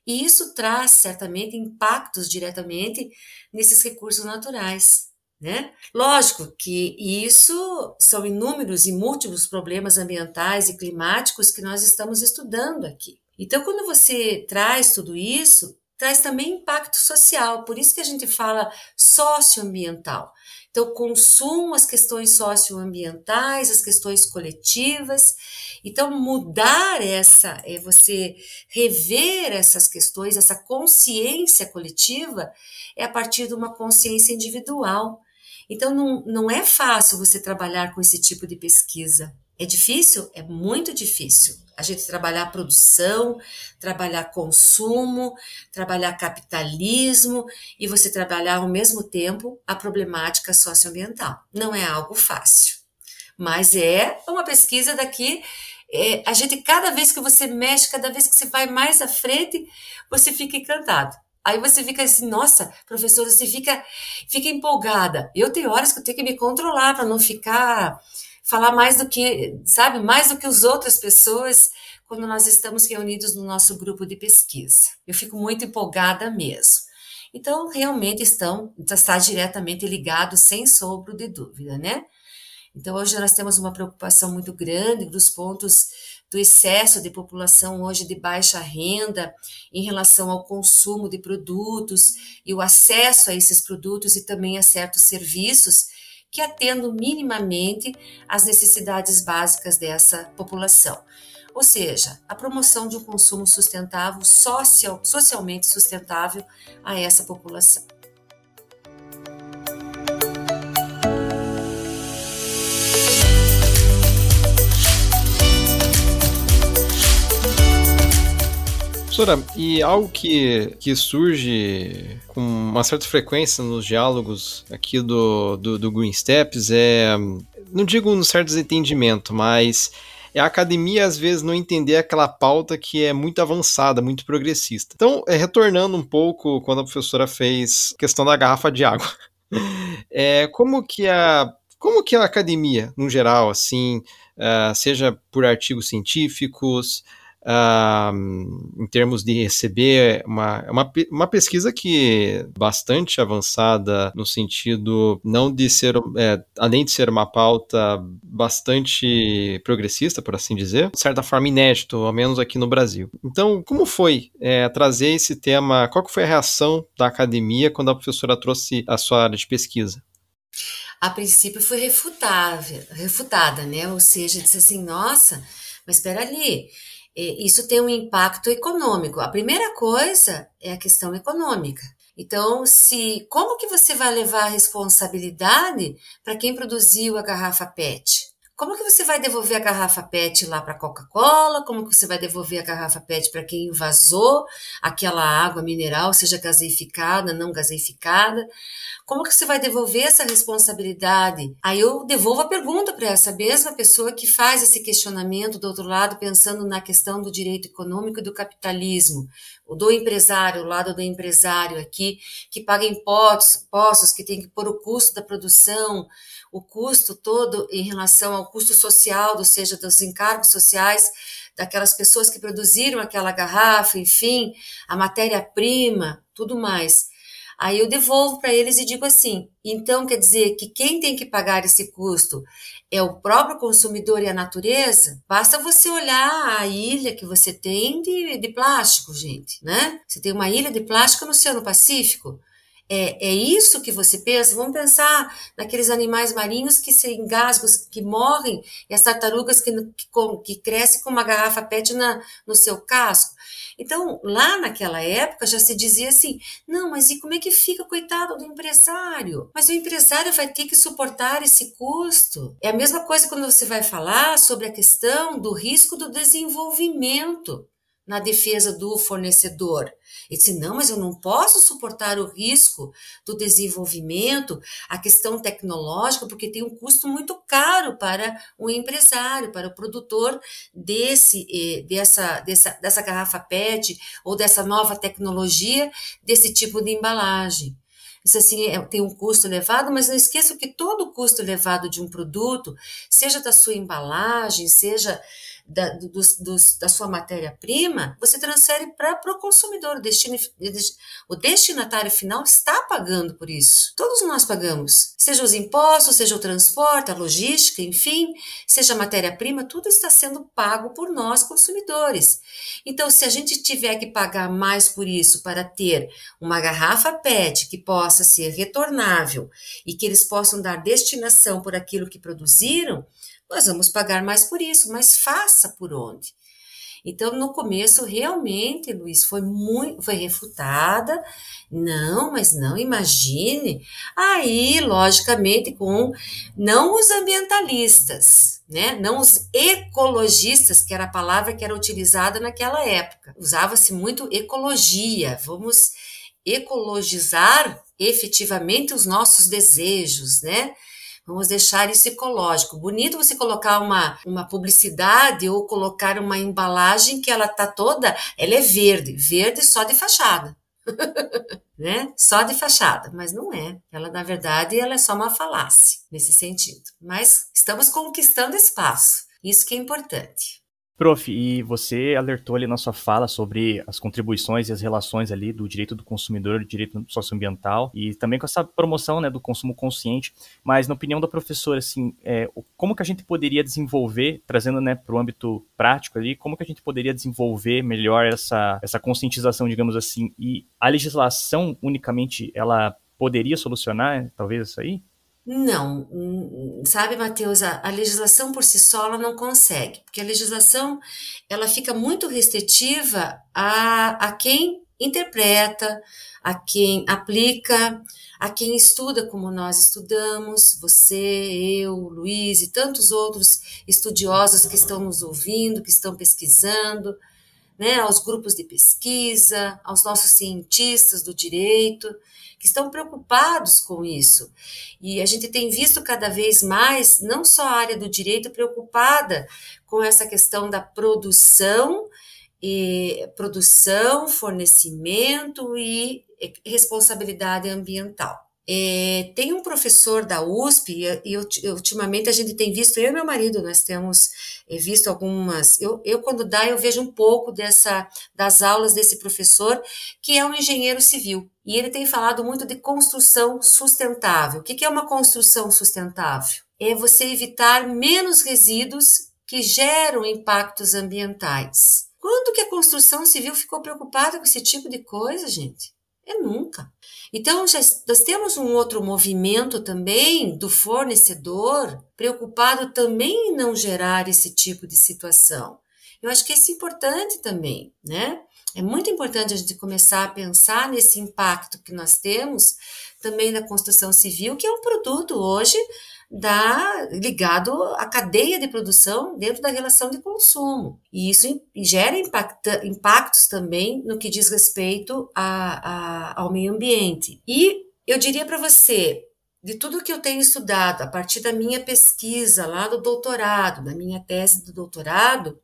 E isso traz, certamente, impactos diretamente nesses recursos naturais, né? Lógico que isso são inúmeros e múltiplos problemas ambientais e climáticos que nós estamos estudando aqui. Então, quando você traz tudo isso, traz também impacto social, por isso que a gente fala socioambiental. Então, consumo, as questões socioambientais, as questões coletivas. Então, mudar essa, é você rever essas questões, essa consciência coletiva, é a partir de uma consciência individual. Então, não, não é fácil você trabalhar com esse tipo de pesquisa. É difícil? É muito difícil. A gente trabalhar produção, trabalhar consumo, trabalhar capitalismo e você trabalhar ao mesmo tempo a problemática socioambiental. Não é algo fácil, mas é uma pesquisa daqui. É, a gente, cada vez que você mexe, cada vez que você vai mais à frente, você fica encantado. Aí você fica assim, nossa, professora, você fica, fica empolgada. Eu tenho horas que eu tenho que me controlar para não ficar... falar mais do que, sabe, mais do que as outras pessoas quando nós estamos reunidos no nosso grupo de pesquisa. Eu fico muito empolgada mesmo. Então, realmente estão, está diretamente ligado, sem sombra de dúvida, né? Então, hoje nós temos uma preocupação muito grande dos pontos do excesso de população hoje de baixa renda em relação ao consumo de produtos e o acesso a esses produtos e também a certos serviços que atendam minimamente às necessidades básicas dessa população. Ou seja, a promoção de um consumo sustentável, social, socialmente sustentável a essa população. Professora, e algo que, que surge com uma certa frequência nos diálogos aqui do, do, do Green Steps é, não digo um certo desentendimento, mas é a academia às vezes não entender aquela pauta que é muito avançada, muito progressista. Então, é, retornando um pouco quando a professora fez a questão da garrafa de água, é, como que a... Como que a academia, no geral, assim, uh, seja por artigos científicos, Uh, em termos de receber uma, uma, uma pesquisa que bastante avançada no sentido não de ser, é, além de ser uma pauta bastante progressista, por assim dizer, de certa forma inédito, ao menos aqui no Brasil. Então, como foi é, trazer esse tema, qual que foi a reação da academia quando a professora trouxe a sua área de pesquisa? a princípio foi refutável, refutada, né? Ou seja, disse assim, nossa, mas espera ali, isso tem um impacto econômico. A primeira coisa é a questão econômica. Então, se, como que você vai levar a responsabilidade para quem produziu a garrafa P E T? Como que você vai devolver a garrafa P E T lá para a Coca-Cola? Como que você vai devolver a garrafa P E T para quem invasou aquela água mineral, seja gaseificada, não gaseificada? Como que você vai devolver essa responsabilidade? Aí eu devolvo a pergunta para essa mesma pessoa que faz esse questionamento do outro lado, pensando na questão do direito econômico e do capitalismo, do empresário, o lado do empresário aqui, que paga impostos, que tem que pôr o custo da produção, o custo todo em relação ao custo social, ou seja, dos encargos sociais, daquelas pessoas que produziram aquela garrafa, enfim, a matéria-prima, tudo mais. Aí eu devolvo para eles e digo assim, então quer dizer que quem tem que pagar esse custo é o próprio consumidor e a natureza? Basta você olhar a ilha que você tem de, de plástico, gente, né? Você tem uma ilha de plástico no Oceano Pacífico. É, é isso que você pensa? Vamos pensar naqueles animais marinhos que se engasgam, que morrem, e as tartarugas que, que, que crescem com uma garrafa P E T na, no seu casco. Então, lá naquela época já se dizia assim, não, mas e como é que fica, coitado do empresário? Mas o empresário vai ter que suportar esse custo. É a mesma coisa quando você vai falar sobre a questão do risco do desenvolvimento na defesa do fornecedor. Ele disse, não, mas eu não posso suportar o risco do desenvolvimento, a questão tecnológica, porque tem um custo muito caro para o empresário, para o produtor desse, dessa, dessa, dessa garrafa P E T ou dessa nova tecnologia, desse tipo de embalagem. Isso assim, é, tem um custo elevado, mas não esqueça que todo o custo elevado de um produto, seja da sua embalagem, seja da, dos, dos, da sua matéria-prima, você transfere para o consumidor. O, destino, o destinatário final está pagando por isso. Todos nós pagamos, seja os impostos, seja o transporte, a logística, enfim, seja a matéria-prima, tudo está sendo pago por nós, consumidores. Então, se a gente tiver que pagar mais por isso para ter uma garrafa P E T que possa ser retornável e que eles possam dar destinação por aquilo que produziram, nós vamos pagar mais por isso, mas faça por onde. Então, no começo, realmente, Luiz, foi muito, foi refutada, não, mas não, imagine, aí, logicamente, com não os ambientalistas, né, não os ecologistas, que era a palavra que era utilizada naquela época, usava-se muito ecologia, vamos ecologizar efetivamente os nossos desejos, né? Vamos deixar isso ecológico. Bonito você colocar uma, uma publicidade ou colocar uma embalagem que ela tá toda, ela é verde, verde só de fachada, né? Só de fachada, mas não é. Ela, na verdade, ela é só uma falácia nesse sentido. Mas estamos conquistando espaço, isso que é importante. Prof, e você alertou ali na sua fala sobre as contribuições e as relações ali do direito do consumidor, do direito socioambiental e também com essa promoção, né, do consumo consciente, mas na opinião da professora, assim, é, como que a gente poderia desenvolver, trazendo, né, para o âmbito prático ali, como que a gente poderia desenvolver melhor essa, essa conscientização, digamos assim, e a legislação unicamente, ela poderia solucionar talvez isso aí? Não, sabe, Matheus, a legislação por si só ela não consegue, porque a legislação ela fica muito restritiva a, a quem interpreta, a quem aplica, a quem estuda como nós estudamos, você, eu, Luiz e tantos outros estudiosos que estão nos ouvindo, que estão pesquisando, né, aos grupos de pesquisa, aos nossos cientistas do direito, que estão preocupados com isso. E a gente tem visto cada vez mais, não só a área do direito preocupada com essa questão da produção, e, produção, fornecimento e responsabilidade ambiental. É, tem um professor da U S P, e, e ultimamente a gente tem visto, eu e meu marido, nós temos visto algumas, eu, eu quando dá eu vejo um pouco dessa, das aulas desse professor, que é um engenheiro civil, e ele tem falado muito de construção sustentável. O que, que é uma construção sustentável? É você evitar menos resíduos que geram impactos ambientais. Quando que a construção civil ficou preocupada com esse tipo de coisa, gente? É nunca. Então, já, nós temos um outro movimento também do fornecedor preocupado também em não gerar esse tipo de situação. Eu acho que isso é importante também, né? É muito importante a gente começar a pensar nesse impacto que nós temos também na construção civil, que é um produto hoje da, ligado à cadeia de produção dentro da relação de consumo. E isso gera impacta, impactos também no que diz respeito a, a, ao meio ambiente. E eu diria para você, de tudo que eu tenho estudado, a partir da minha pesquisa lá do doutorado, da minha tese do doutorado,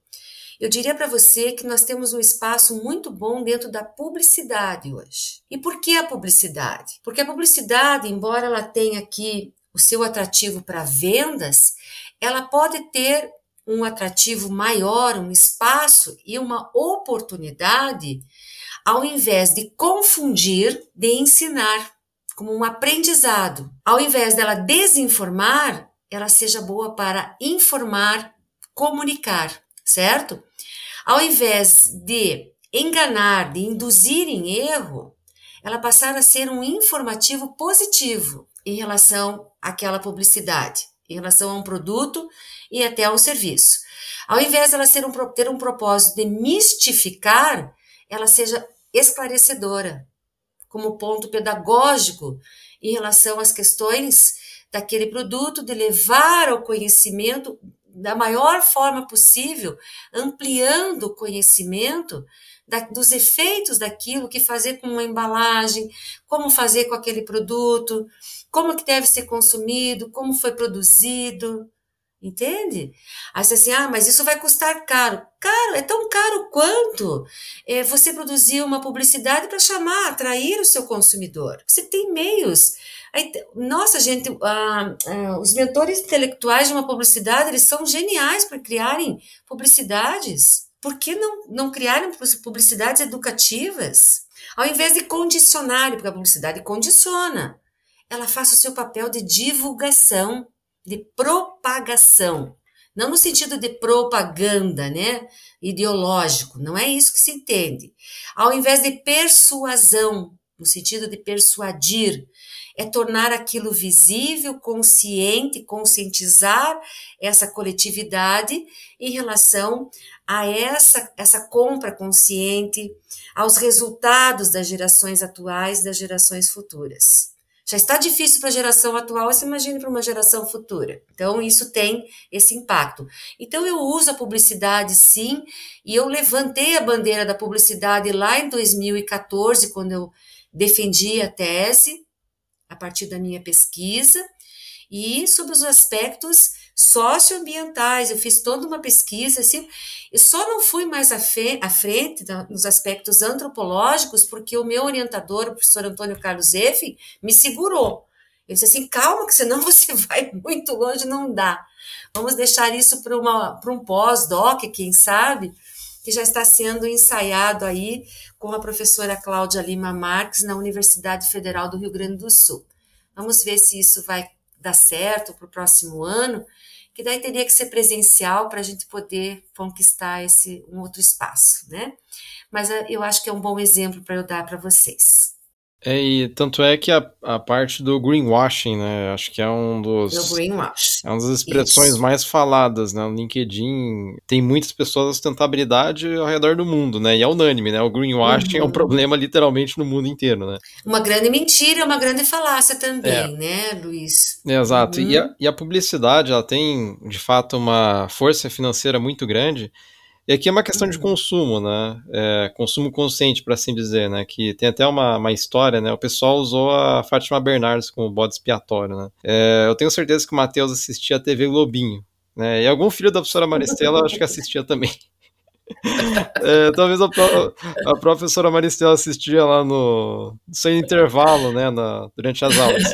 eu diria para você que nós temos um espaço muito bom dentro da publicidade hoje. E por que a publicidade? Porque a publicidade, embora ela tenha aqui o seu atrativo para vendas, ela pode ter um atrativo maior, um espaço e uma oportunidade, ao invés de confundir, de ensinar, como um aprendizado. Ao invés dela desinformar, ela seja boa para informar, comunicar, certo? Ao invés de enganar, de induzir em erro, ela passar a ser um informativo positivo em relação àquela publicidade, em relação a um produto e até a um serviço. Ao invés dela ser um, ter um propósito de mistificar, ela seja esclarecedora, como ponto pedagógico em relação às questões daquele produto, de levar ao conhecimento da maior forma possível, ampliando o conhecimento da, dos efeitos daquilo, que fazer com uma embalagem, como fazer com aquele produto, como que deve ser consumido, como foi produzido, entende? Aí você assim, ah, mas isso vai custar caro. Caro, é tão caro quanto é, você produzir uma publicidade para chamar, atrair o seu consumidor. Você tem meios. Nossa, gente, ah, ah, os mentores intelectuais de uma publicidade, eles são geniais para criarem publicidades. Por que não, não criarem publicidades educativas? Ao invés de condicionar, porque a publicidade condiciona, ela faça o seu papel de divulgação, de propagação. Não no sentido de propaganda, né, ideológico, não é isso que se entende. Ao invés de persuasão, no sentido de persuadir, é tornar aquilo visível, consciente, conscientizar essa coletividade em relação a essa, essa compra consciente, aos resultados das gerações atuais e das gerações futuras. Já está difícil para a geração atual, você imagina para uma geração futura. Então, isso tem esse impacto. Então, eu uso a publicidade, sim, e eu levantei a bandeira da publicidade lá em dois mil e quatorze, quando eu defendi a tese, a partir da minha pesquisa, e sobre os aspectos socioambientais. Eu fiz toda uma pesquisa, assim, eu só não fui mais à, fe- à frente da, nos aspectos antropológicos, porque o meu orientador, o professor Antônio Carlos Zeffin, me segurou. Ele disse assim, calma, que senão você vai muito longe, não dá. Vamos deixar isso para um pós-doc, quem sabe, que já está sendo ensaiado aí com a professora Cláudia Lima Marques na Universidade Federal do Rio Grande do Sul. Vamos ver se isso vai dar certo para o próximo ano, que daí teria que ser presencial para a gente poder conquistar esse, um outro espaço, né? Mas eu acho que é um bom exemplo para eu dar para vocês. É, e tanto é que a, a parte do greenwashing, né? Acho que é um dos... Do greenwashing. É uma das expressões Isso. mais faladas, né? No LinkedIn tem muitas pessoas da sustentabilidade ao redor do mundo, né? E é unânime, né? O greenwashing uhum. é um problema literalmente no mundo inteiro, né? Uma grande mentira é uma grande falácia também, é. né, Luiz? É, exato. Uhum. E, a, e a publicidade, ela tem, de fato, uma força financeira muito grande. E aqui é uma questão de consumo, né? É, consumo consciente, para assim dizer, né? Que tem até uma, uma história, né? O pessoal usou a Fátima Bernardes como bode expiatório, né? É, eu tenho certeza que o Matheus assistia a T V Globinho, né? E algum filho da professora Maristela acho que assistia também. É, talvez a, pro, a professora Maristela assistia lá no... sem intervalo, né? Na, durante as aulas.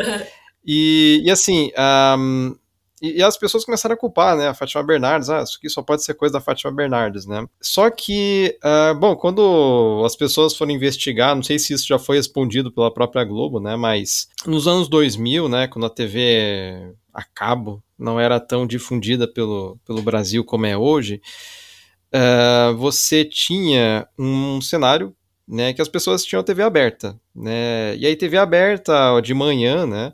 E, e assim... Um, E as pessoas começaram a culpar, né, a Fátima Bernardes, ah, isso aqui só pode ser coisa da Fátima Bernardes, né. Só que, uh, bom, quando as pessoas foram investigar, não sei se isso já foi respondido pela própria Globo, né, mas nos anos dois mil, né, quando a T V a cabo não era tão difundida pelo, pelo Brasil como é hoje, uh, você tinha um cenário né, que as pessoas tinham T V aberta, né? E aí T V aberta de manhã, né,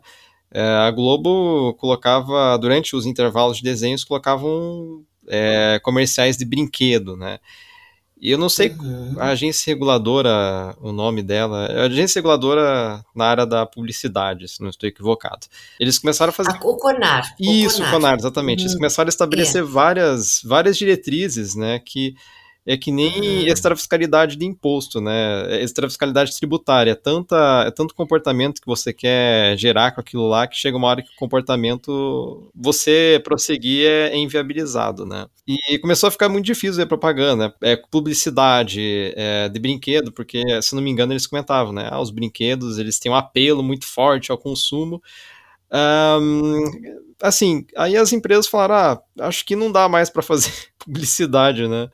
a Globo colocava, durante os intervalos de desenhos, colocavam é, comerciais de brinquedo, né? E eu não sei uhum. a agência reguladora, o nome dela, a agência reguladora na área da publicidade, se não estou equivocado. Eles começaram a fazer... A, o Conar. Isso, o Conar, o Conar exatamente. Uhum. Eles começaram a estabelecer é. várias, várias diretrizes, né, que... É que nem extrafiscalidade de imposto, né? Extrafiscalidade tributária. É, tanta, é tanto comportamento que você quer gerar com aquilo lá que chega uma hora que o comportamento, você prosseguir, é inviabilizado, né? E começou a ficar muito difícil ver propaganda, é, publicidade é, de brinquedo, porque, se não me engano, eles comentavam, né? Ah, os brinquedos, eles têm um apelo muito forte ao consumo. Um, assim, aí as empresas falaram, ah, acho que não dá mais para fazer publicidade, né?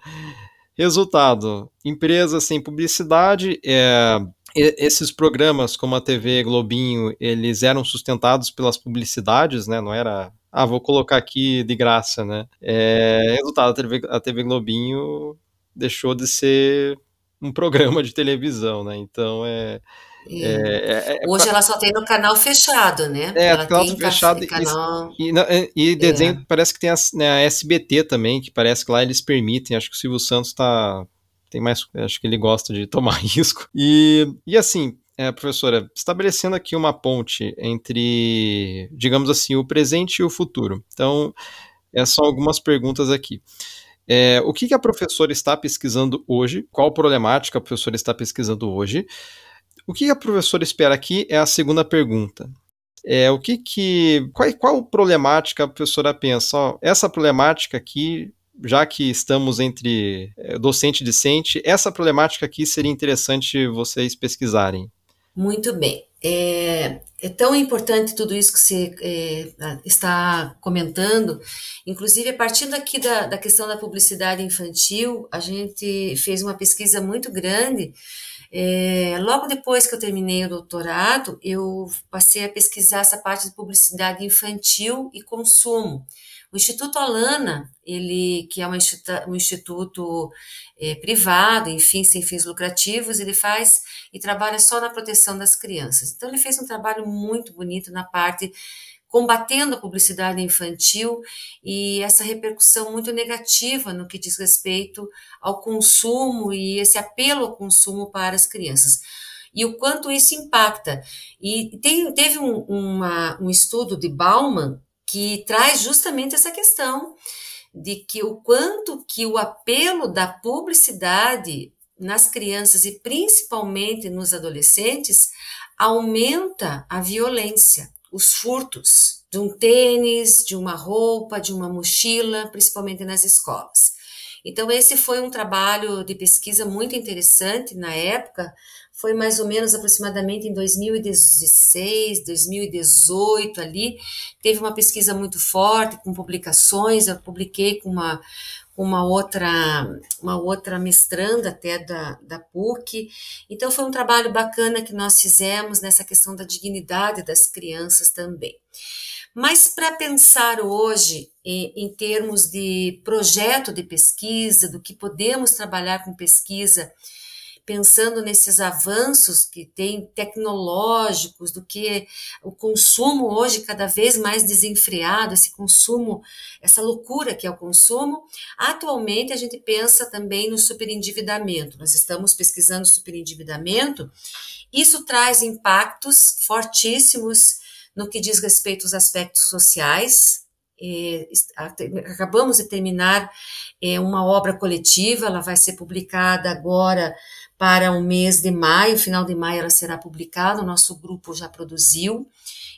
Resultado, empresas sem publicidade, é, esses programas como a T V Globinho, eles eram sustentados pelas publicidades, né? Não era, ah, vou colocar aqui de graça, né? É, resultado, a T V, a T V Globinho deixou de ser um programa de televisão, né? Então, é... É, é, é, hoje ela só tem no canal fechado, né? É, ela tem fechado canal... e, e, e desenho é. Parece que tem a, né, a S B T também, que parece que lá eles permitem. Acho que o Silvio Santos tá, tem mais, acho que ele gosta de tomar risco. E, e assim, é, professora, estabelecendo aqui uma ponte entre, digamos assim, o presente e o futuro. Então, é só algumas perguntas aqui. É, o que, que a professora está pesquisando hoje? Qual problemática a professora está pesquisando hoje? O que a professora espera aqui é a segunda pergunta. É, o que que, qual, qual problemática a professora pensa? Ó, essa problemática aqui, já que estamos entre docente e discente, essa problemática aqui seria interessante vocês pesquisarem. Muito bem. É, é tão importante tudo isso que você é, está comentando. Inclusive, a partir daqui da, da questão da publicidade infantil, a gente fez uma pesquisa muito grande. É, logo depois que eu terminei o doutorado, eu passei a pesquisar essa parte de publicidade infantil e consumo. O Instituto Alana, ele, que é um instituto, um instituto é, privado, enfim, sem fins lucrativos, ele faz e trabalha só na proteção das crianças. Então, ele fez um trabalho muito bonito na parte combatendo a publicidade infantil e essa repercussão muito negativa no que diz respeito ao consumo e esse apelo ao consumo para as crianças. E o quanto isso impacta. E tem, teve um, uma, um estudo de Bauman que traz justamente essa questão de que o quanto que o apelo da publicidade nas crianças e principalmente nos adolescentes aumenta a violência. Os furtos de um tênis, de uma roupa, de uma mochila, principalmente nas escolas. Então, esse foi um trabalho de pesquisa muito interessante na época, foi mais ou menos aproximadamente em dois mil e dezesseis, dois mil e dezoito ali, teve uma pesquisa muito forte, com publicações, eu publiquei com uma, uma, outra, uma outra mestranda até da, da P U C, então foi um trabalho bacana que nós fizemos nessa questão da dignidade das crianças também. Mas para pensar hoje em, em termos de projeto de pesquisa, do que podemos trabalhar com pesquisa, pensando nesses avanços que tem tecnológicos, do que o consumo hoje cada vez mais desenfreado, esse consumo, essa loucura que é o consumo, atualmente a gente pensa também no superendividamento, nós estamos pesquisando superendividamento, isso traz impactos fortíssimos no que diz respeito aos aspectos sociais. É, acabamos de terminar é, uma obra coletiva, ela vai ser publicada agora para o mês de maio, final de maio ela será publicada, o nosso grupo já produziu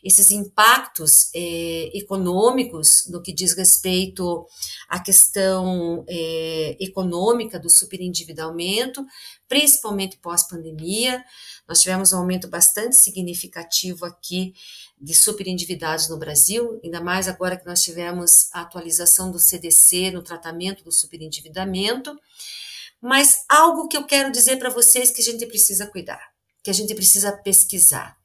esses impactos é, econômicos no que diz respeito à questão é, econômica do superendividamento, principalmente pós-pandemia. Nós tivemos um aumento bastante significativo aqui de superendividados no Brasil, ainda mais agora que nós tivemos a atualização do C D C no tratamento do superendividamento. Mas algo que eu quero dizer para vocês que a gente precisa cuidar, que a gente precisa pesquisar.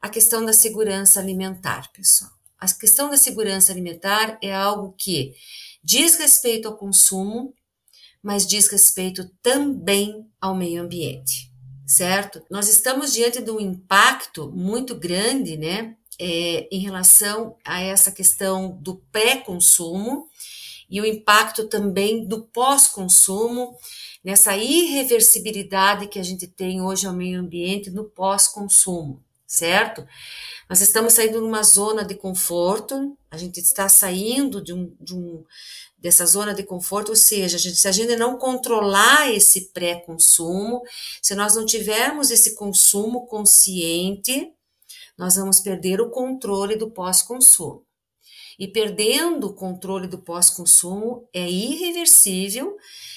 A questão da segurança alimentar, pessoal. A questão da segurança alimentar é algo que diz respeito ao consumo, mas diz respeito também ao meio ambiente. certo? Nós estamos diante de um impacto muito grande, né, é, em relação a essa questão do pré-consumo e o impacto também do pós-consumo, nessa irreversibilidade que a gente tem hoje ao meio ambiente no pós-consumo, certo? Nós estamos saindo de uma zona de conforto, a gente está saindo de um, de um, dessa zona de conforto, ou seja, a gente, se a gente não controlar esse pré-consumo, se nós não tivermos esse consumo consciente, nós vamos perder o controle do pós-consumo. E perdendo o controle do pós-consumo é irreversível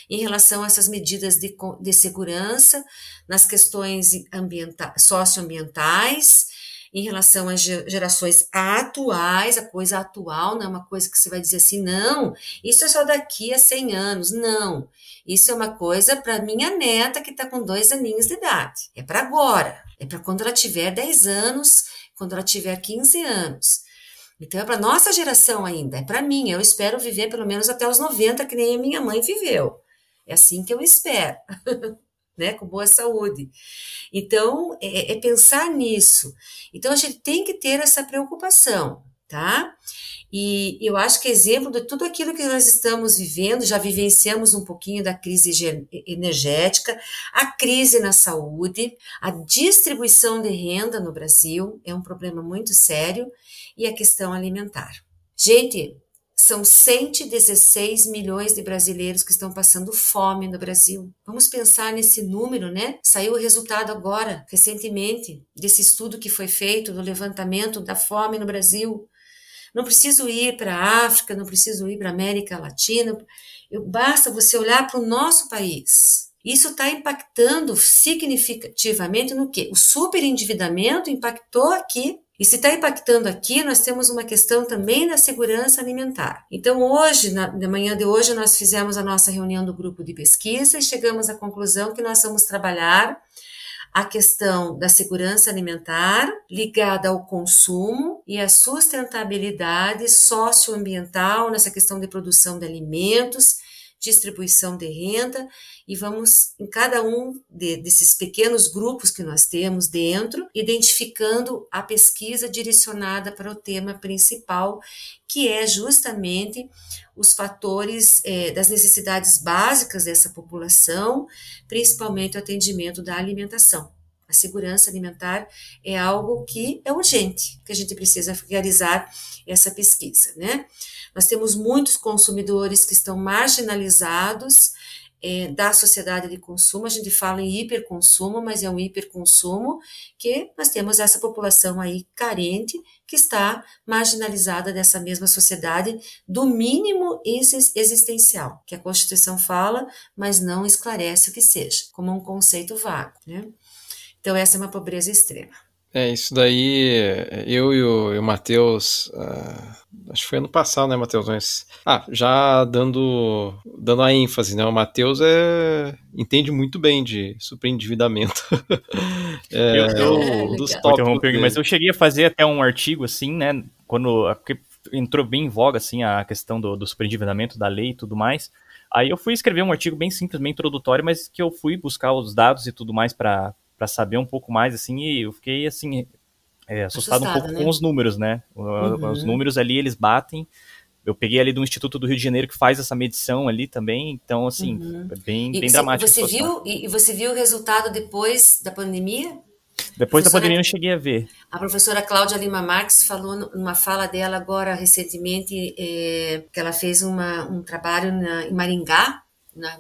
em relação a essas medidas de, de segurança, nas questões ambientais, socioambientais, em relação às gerações atuais, a coisa atual não é uma coisa que você vai dizer assim, não, isso é só daqui a cem anos, não. Isso é uma coisa para minha neta que está com dois aninhos de idade, é para agora, é para quando ela tiver dez anos, quando ela tiver quinze anos. Então, é para nossa geração ainda, é para mim, eu espero viver pelo menos até os noventa, que nem a minha mãe viveu. É assim que eu espero, né? Com boa saúde. Então, é, é pensar nisso. Então, a gente tem que ter essa preocupação, tá? E eu acho que exemplo de tudo aquilo que nós estamos vivendo, já vivenciamos um pouquinho da crise energética, a crise na saúde, a distribuição de renda no Brasil, é um problema muito sério, e a questão alimentar. Gente, são cento e dezesseis milhões de brasileiros que estão passando fome no Brasil. Vamos pensar nesse número, né? Saiu o resultado agora, recentemente, desse estudo que foi feito do levantamento da fome no Brasil. Não preciso ir para a África, não preciso ir para a América Latina, eu, basta você olhar para o nosso país. Isso está impactando significativamente no quê? O superendividamento impactou aqui. E se está impactando aqui, nós temos uma questão também da segurança alimentar. Então hoje, na, na manhã de hoje, nós fizemos a nossa reunião do grupo de pesquisa e chegamos à conclusão que nós vamos trabalhar a questão da segurança alimentar ligada ao consumo e à sustentabilidade socioambiental nessa questão de produção de alimentos, distribuição de renda, e vamos, em cada um de, desses pequenos grupos que nós temos dentro, identificando a pesquisa direcionada para o tema principal, que é justamente os fatores eh, das necessidades básicas dessa população, principalmente o atendimento da alimentação. A segurança alimentar é algo que é urgente, que a gente precisa realizar essa pesquisa, né? Nós temos muitos consumidores que estão marginalizados é, da sociedade de consumo, a gente fala em hiperconsumo, mas é um hiperconsumo que nós temos essa população aí carente que está marginalizada dessa mesma sociedade do mínimo existencial, que a Constituição fala, mas não esclarece o que seja, como um conceito vago, né? Então, essa é uma pobreza extrema. É, isso daí, eu e o, e o Matheus, uh, acho que foi ano passado, né, Matheus? Mas, ah, já dando, dando a ênfase, né? O Matheus é, entende muito bem de superendividamento. é, eu, eu, é, dos tópicos, mas eu cheguei a fazer até um artigo, assim, né? Quando porque entrou bem em voga, assim, a questão do, do superendividamento, da lei e tudo mais. Aí eu fui escrever um artigo bem simples, bem introdutório, mas que eu fui buscar os dados e tudo mais para... para saber um pouco mais, assim, e eu fiquei, assim, é, assustado, assustado um pouco, né, com os números, né? Uhum. Os números ali, eles batem. Eu peguei ali do Instituto do Rio de Janeiro que faz essa medição ali também, então, assim, uhum. é bem, bem dramático. Você viu, e você viu o resultado depois da pandemia? Depois da pandemia eu cheguei a ver. A professora Cláudia Lima Marques falou numa fala dela agora, recentemente, é, que ela fez uma, um trabalho na, em Maringá,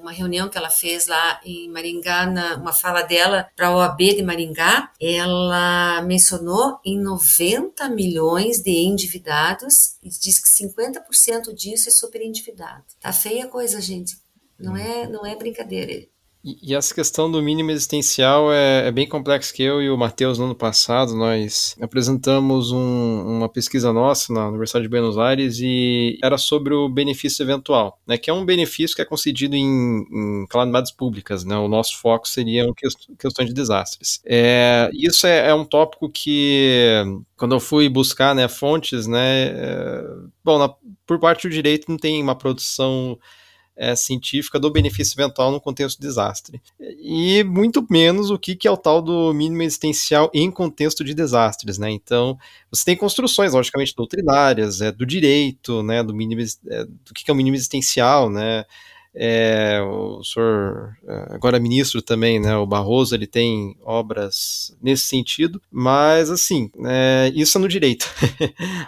uma reunião que ela fez lá em Maringá, na, uma fala dela para a O A B de Maringá, ela mencionou em noventa milhões de endividados e diz que cinquenta por cento disso é superendividado. Tá feia a coisa, gente. Não é, não é brincadeira. E, e essa questão do mínimo existencial é, é bem complexa, que eu e o Matheus, no ano passado, nós apresentamos um, uma pesquisa nossa na Universidade de Buenos Aires e era sobre o benefício eventual, né, que é um benefício que é concedido em, em calamidades públicas, né, o nosso foco seria questões de desastres. É, isso é, é um tópico que, quando eu fui buscar, né, fontes, né, é, bom, na, por parte do direito não tem uma produção é, científica do benefício eventual no contexto de desastre. E muito menos o que, que é o tal do mínimo existencial em contexto de desastres, né? Então, você tem construções, logicamente, doutrinárias, é, do direito, né, do, mínimo, é, do que, que é o mínimo existencial, né? É, o senhor, agora ministro também, né, o Barroso, ele tem obras nesse sentido, mas assim, é, isso é no direito.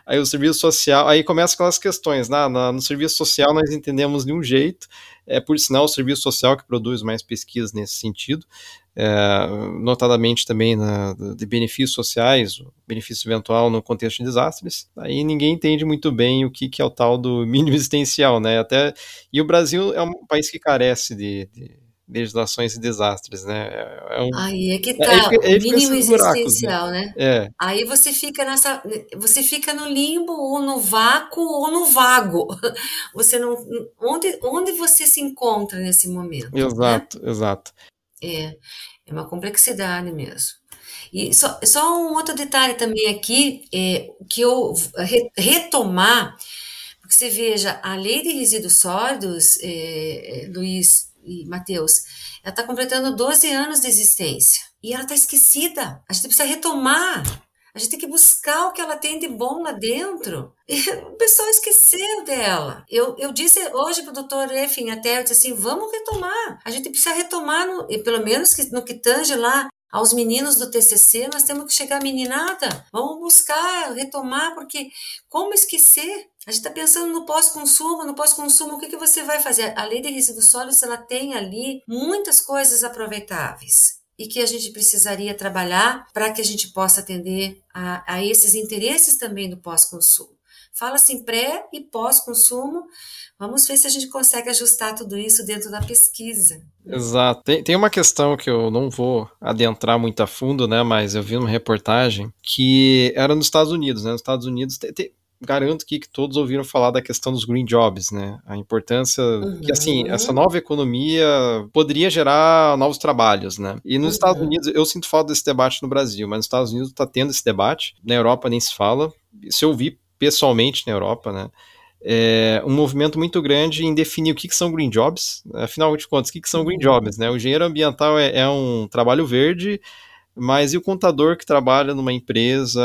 Aí o serviço social, aí começa aquelas questões, né, no serviço social nós entendemos de um jeito, é por sinal o serviço social que produz mais pesquisas nesse sentido, é, notadamente também na, de benefícios sociais, benefício eventual no contexto de desastres, aí ninguém entende muito bem o que, que é o tal do mínimo existencial, né? Até, e o Brasil é um país que carece de, de legislações de desastres, né? É um, aí é que tá, é, é, é, o mínimo existencial, buracos, né? né? É. Aí você fica nessa, você fica no limbo, ou no vácuo, ou no vago. Você não, onde, onde você se encontra nesse momento? Exato, né? Exato. É, é uma complexidade mesmo. E só, só um outro detalhe também aqui, é, que eu re, retomar, porque você veja, a lei de resíduos sólidos, é, Luiz e Matheus, ela está completando doze anos de existência, e ela está esquecida, a gente precisa retomar, a gente tem que buscar o que ela tem de bom lá dentro. O pessoal esqueceu dela. Eu, eu disse hoje para o doutor Zeffin, até eu disse assim, vamos retomar. A gente precisa retomar, no, pelo menos no que tange lá aos meninos do T C C, nós temos que chegar à meninada. Vamos buscar, retomar, porque como esquecer? A gente está pensando no pós-consumo, no pós-consumo, o que, que você vai fazer? A lei de resíduos sólidos, ela tem ali muitas coisas aproveitáveis e que a gente precisaria trabalhar para que a gente possa atender a, a esses interesses também do pós-consumo. Fala-se em pré e pós-consumo, vamos ver se a gente consegue ajustar tudo isso dentro da pesquisa. Exato. Tem, tem uma questão que eu não vou adentrar muito a fundo, né? Mas eu vi uma reportagem que era nos Estados Unidos, né? Nos Estados Unidos tem, tem, garanto que, que todos ouviram falar da questão dos green jobs, né? A importância, uhum, que, assim, essa nova economia poderia gerar novos trabalhos, né? E nos, uhum, Estados Unidos, eu sinto falta desse debate no Brasil, mas nos Estados Unidos está tendo esse debate, na Europa nem se fala, se eu vi pessoalmente na Europa, né? É um movimento muito grande em definir o que, que são green jobs, afinal de contas, o que, que são green jobs, né? O engenheiro ambiental é, é um trabalho verde, mas e o contador que trabalha numa empresa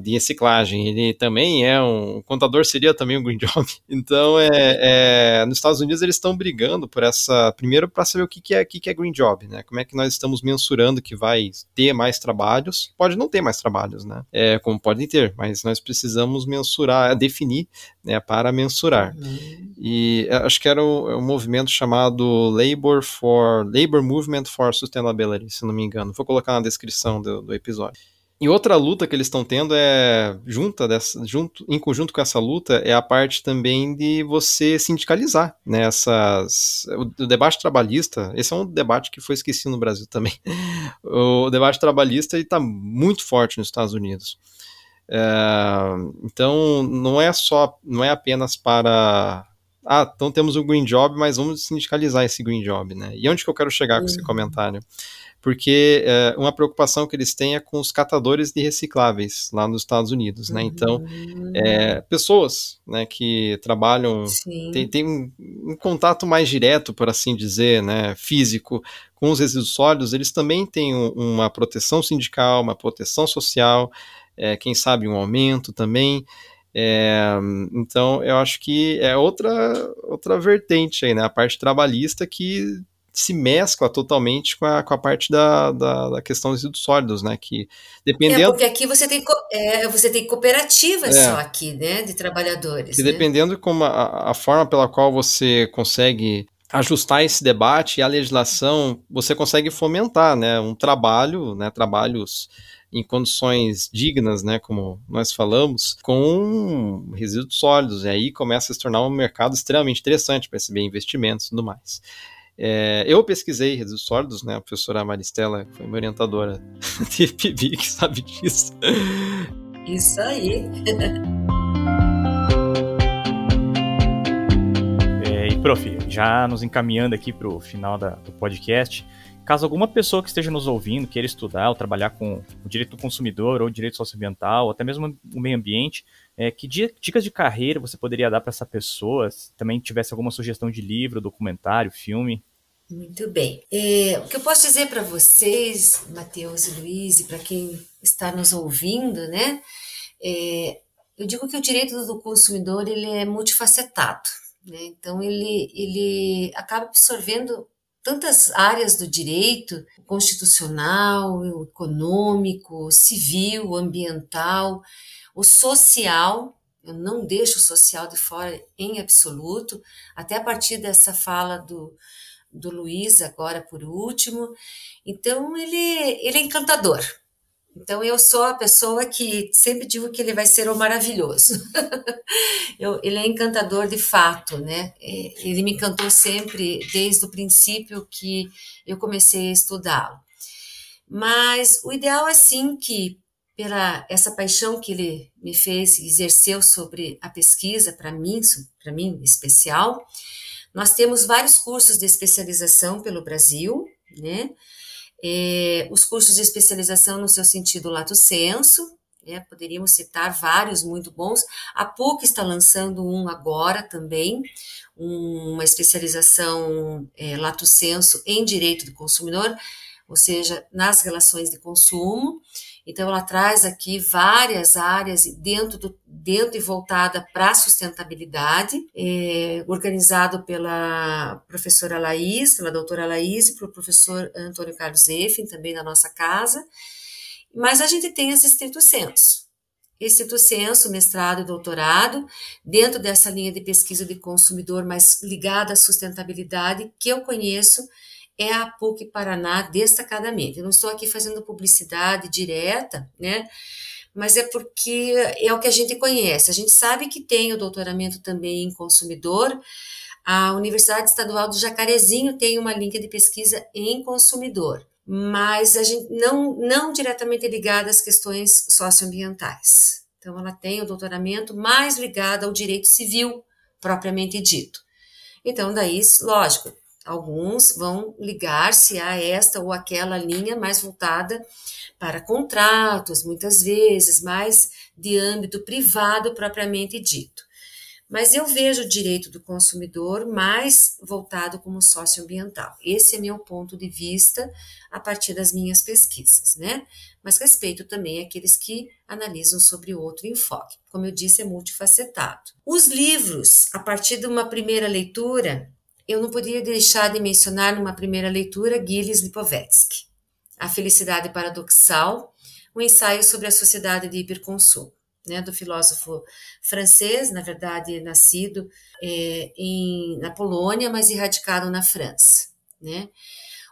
de reciclagem? Ele também é um... O contador seria também um green job. Então, é, é, nos Estados Unidos eles estão brigando por essa... Primeiro, para saber o que, que, é, que, que é green job, né? Como é que nós estamos mensurando que vai ter mais trabalhos? Pode não ter mais trabalhos, né? É, como podem ter, mas nós precisamos mensurar, definir, né, para mensurar. Uhum. E acho que era um, um movimento chamado Labor for... Labor Movement for Sustainability, se não me engano. Vou colocar na descrição Do, do episódio. E outra luta que eles estão tendo é, junta dessa, junto, em conjunto com essa luta, é a parte também de você sindicalizar, né, essas, o, o debate trabalhista. Esse é um debate que foi esquecido no Brasil também. O debate trabalhista está muito forte nos Estados Unidos. É, então, não é só, não é apenas para... Ah, então temos o green job, mas vamos sindicalizar esse green job, né? E onde que eu quero chegar com esse comentário? Porque é, uma preocupação que eles têm é com os catadores de recicláveis lá nos Estados Unidos, né? Então, é, pessoas, né, que trabalham, tem, tem um, um contato mais direto, por assim dizer, né, físico, com os resíduos sólidos, eles também têm um, uma proteção sindical, uma proteção social, é, quem sabe um aumento também. É, então, eu acho que é outra, outra vertente aí, né? A parte trabalhista que se mescla totalmente com a, com a parte da, da, da questão dos resíduos sólidos, né? Que, dependendo... É, porque aqui você tem, é, você tem cooperativas é. só aqui, né? De trabalhadores. E né? Dependendo como a, a forma pela qual você consegue ajustar esse debate e a legislação, você consegue fomentar, né? Um trabalho, né? Trabalhos... em condições dignas, né, como nós falamos, com resíduos sólidos, e aí começa a se tornar um mercado extremamente interessante para receber investimentos e tudo mais. É, eu pesquisei resíduos sólidos, né, a professora Maristela foi minha orientadora de P I B I C, sabe disso. Isso aí! É, e prof, já nos encaminhando aqui para o final da, do podcast, Caso alguma pessoa que esteja nos ouvindo queira estudar ou trabalhar com o direito do consumidor ou direito socioambiental, ou até mesmo o meio ambiente, é, que dicas de carreira você poderia dar para essa pessoa? Se também tivesse alguma sugestão de livro, documentário, filme? Muito bem. É, o que eu posso dizer para vocês, Matheus e Luiz, e para quem está nos ouvindo, né? É, eu digo que o direito do consumidor ele é multifacetado, né? Então ele, ele acaba absorvendo tantas áreas do direito, o constitucional, o econômico, o civil, o ambiental, o social. Eu não deixo o social de fora em absoluto, até a partir dessa fala do, do Luiz agora por último. Então ele, ele é encantador. Então eu sou a pessoa que sempre digo que ele vai ser o maravilhoso. Eu, ele é encantador de fato, né? Ele me encantou sempre, desde o princípio que eu comecei a estudá-lo. Mas o ideal é sim que, pela essa paixão que ele me fez, exerceu sobre a pesquisa, para mim, para mim especial, nós temos vários cursos de especialização pelo Brasil, né? É, os cursos de especialização no seu sentido lato sensu, é, poderíamos citar vários muito bons. A PUC está lançando um agora também, um, uma especialização é, lato sensu em direito do consumidor, ou seja, nas relações de consumo. Então, ela traz aqui várias áreas dentro, do, dentro e voltada para a sustentabilidade, é, organizado pela professora Laís, pela doutora Laís e pelo professor Antônio Carlos Zeffin, também da nossa casa. Mas a gente tem esse estrito senso. Estrito senso, mestrado e doutorado, dentro dessa linha de pesquisa de consumidor, mas ligada à sustentabilidade, que eu conheço, é a PUC Paraná, destacadamente. Eu não estou aqui fazendo publicidade direta, né? Mas é porque é o que a gente conhece. A gente sabe que tem o doutoramento também em consumidor. A Universidade Estadual do Jacarezinho tem uma linha de pesquisa em consumidor, mas a gente não, não diretamente ligada às questões socioambientais. Então, ela tem o doutoramento mais ligado ao direito civil, propriamente dito. Então, daí, lógico, alguns vão ligar-se a esta ou aquela linha mais voltada para contratos, muitas vezes, mais de âmbito privado propriamente dito. Mas eu vejo o direito do consumidor mais voltado como socioambiental. Esse é meu ponto de vista a partir das minhas pesquisas, né? Mas respeito também aqueles que analisam sobre outro enfoque. Como eu disse, é multifacetado. Os livros, a partir de uma primeira leitura... Eu não podia deixar de mencionar numa primeira leitura Gilles Lipovetsky, A Felicidade Paradoxal, um ensaio sobre a sociedade de hiperconsumo, né, do filósofo francês, na verdade nascido é, em, na Polônia, mas erradicado na França, né.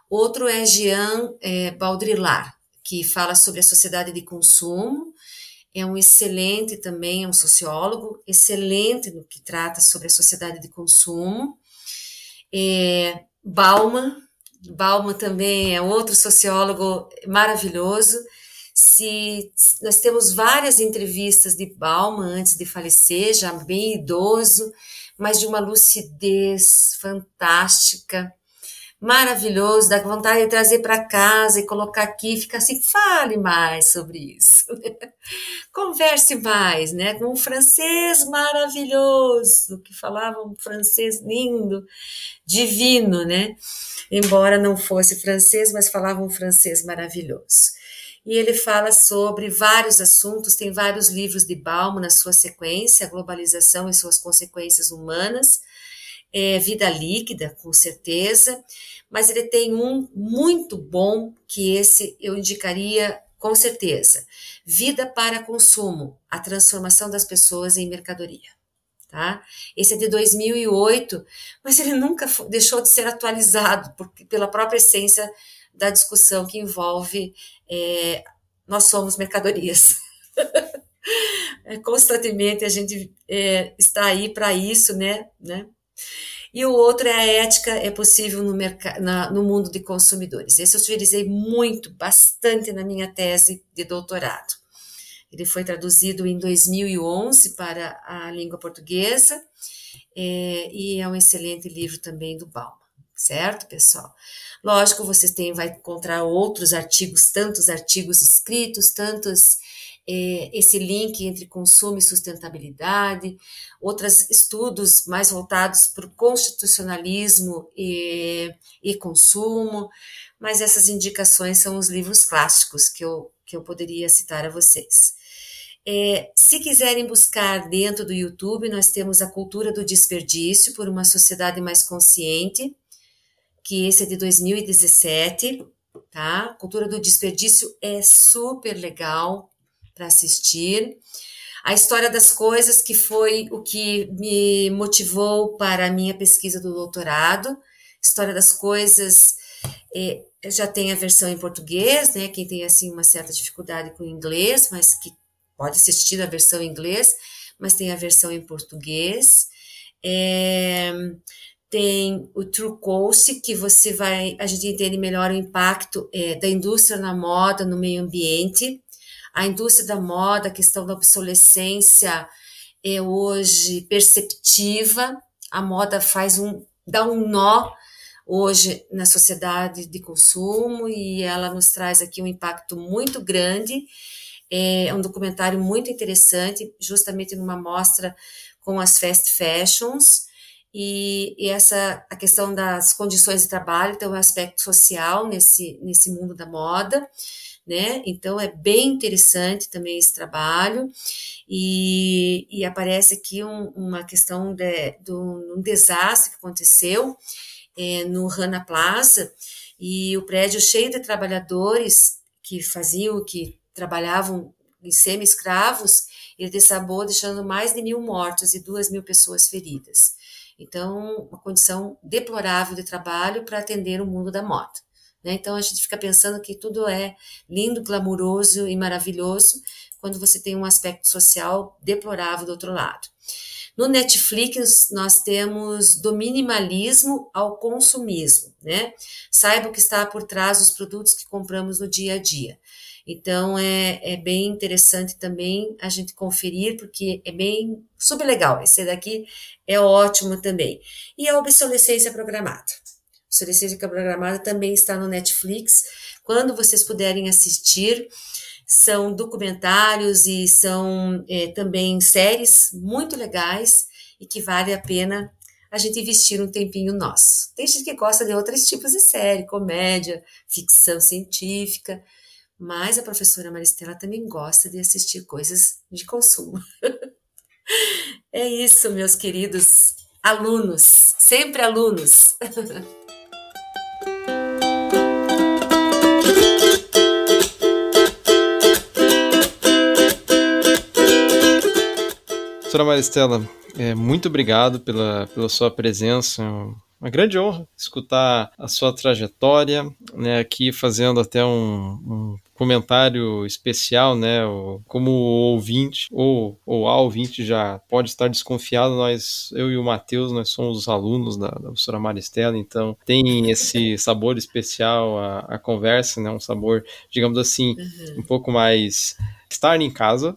Outro é Jean é, Baudrillard, que fala sobre a sociedade de consumo. É um excelente também, é um sociólogo, excelente no que trata sobre a sociedade de consumo. É, Bauman, Bauman também é outro sociólogo maravilhoso. Se, nós temos várias entrevistas de Bauman antes de falecer, já bem idoso, mas de uma lucidez fantástica, maravilhoso, dá vontade de trazer para casa e colocar aqui, ficar assim, fale mais sobre isso, converse mais, né, com um francês maravilhoso, que falava um francês lindo, divino, né, embora não fosse francês, mas falava um francês maravilhoso. E ele fala sobre vários assuntos, tem vários livros de Bauman na sua sequência, A Globalização e Suas Consequências Humanas, É, Vida Líquida, com certeza, mas ele tem um muito bom, que esse eu indicaria com certeza, Vida para Consumo, A Transformação das Pessoas em Mercadoria, tá? Esse é de dois mil e oito, mas ele nunca deixou de ser atualizado, porque, pela própria essência da discussão que envolve é, nós somos mercadorias. Constantemente a gente é, está aí para isso, né, né? E o outro é A Ética é Possível no, merc... na, no Mundo de Consumidores. Esse eu utilizei muito, bastante na minha tese de doutorado. Ele foi traduzido em dois mil e onze para a língua portuguesa é, e é um excelente livro também do Bauman. certo, pessoal? Lógico, vocês têm, vai encontrar outros artigos, tantos artigos escritos, tantos eh, esse link entre consumo e sustentabilidade, outros estudos mais voltados para o constitucionalismo e, e consumo, mas essas indicações são os livros clássicos que eu, que eu poderia citar a vocês. É, se quiserem buscar dentro do YouTube, nós temos a Cultura do Desperdício por uma Sociedade Mais Consciente, que esse é de dois mil e dezessete, tá? Cultura do Desperdício é super legal para assistir. A História das Coisas, que foi o que me motivou para a minha pesquisa do doutorado. História das Coisas é, já tem a versão em português, né? Quem tem assim uma certa dificuldade com o inglês, mas que pode assistir a versão em inglês, mas tem a versão em português. É, tem o True Cost, que você vai, a gente entende melhor o impacto é, da indústria na moda, no meio ambiente. A indústria da moda, a questão da obsolescência é hoje perceptiva. A moda faz um, dá um nó hoje na sociedade de consumo e ela nos traz aqui um impacto muito grande. É um documentário muito interessante, justamente numa mostra com as fast fashions, e, e essa, a questão das condições de trabalho, então o aspecto social nesse, nesse mundo da moda, né? Então é bem interessante também esse trabalho, e, e aparece aqui um, uma questão de, de um desastre que aconteceu é, no Rana Plaza, e o prédio cheio de trabalhadores que faziam, que trabalhavam em semi-escravos, ele desabou, deixando mais de mil mortos e duas mil pessoas feridas. Então, uma condição deplorável de trabalho para atender o mundo da moda, né? Então, a gente fica pensando que tudo é lindo, glamuroso e maravilhoso, quando você tem um aspecto social deplorável do outro lado. No Netflix, nós temos Do Minimalismo ao Consumismo, né? Saiba o que está por trás dos produtos que compramos no dia a dia. Então, é, é bem interessante também a gente conferir, porque é bem super legal. Esse daqui é ótimo também. E a obsolescência programada. A obsolescência programada também está no Netflix. Quando vocês puderem assistir, são documentários e são é, também séries muito legais e que vale a pena a gente investir um tempinho nosso. Tem gente que gosta de outros tipos de série, comédia, ficção científica, mas a professora Maristela também gosta de assistir coisas de consumo. É isso, meus queridos alunos, sempre alunos. Professora Maristela, é, muito obrigado pela, pela sua presença. Uma grande honra escutar a sua trajetória, né, aqui fazendo até um, um comentário especial, né, o, como o ouvinte ou, ou a ouvinte já pode estar desconfiado, nós, eu e o Matheus, nós somos os alunos da, da professora Maristela, então tem esse sabor especial a, a conversa, né, um sabor, digamos assim, uhum. um pouco mais... estar em casa,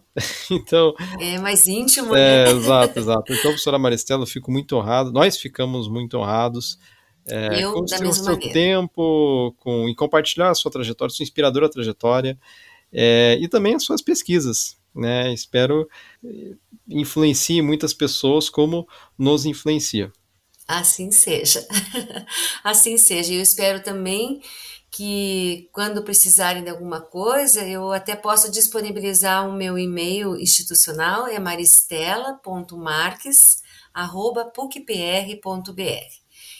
então... É mais íntimo, é, né? Exato, exato. Então, professora Maristela, eu fico muito honrado, nós ficamos muito honrados é, eu, com da mesma o seu maneira. Tempo, com, em compartilhar a sua trajetória, sua inspiradora trajetória, é, e também as suas pesquisas, né? Espero influencie muitas pessoas como nos influencia. Assim seja. Assim seja. E eu espero também... que quando precisarem de alguma coisa, eu até posso disponibilizar o meu e-mail institucional, é maristela ponto marques arroba pucpr ponto br.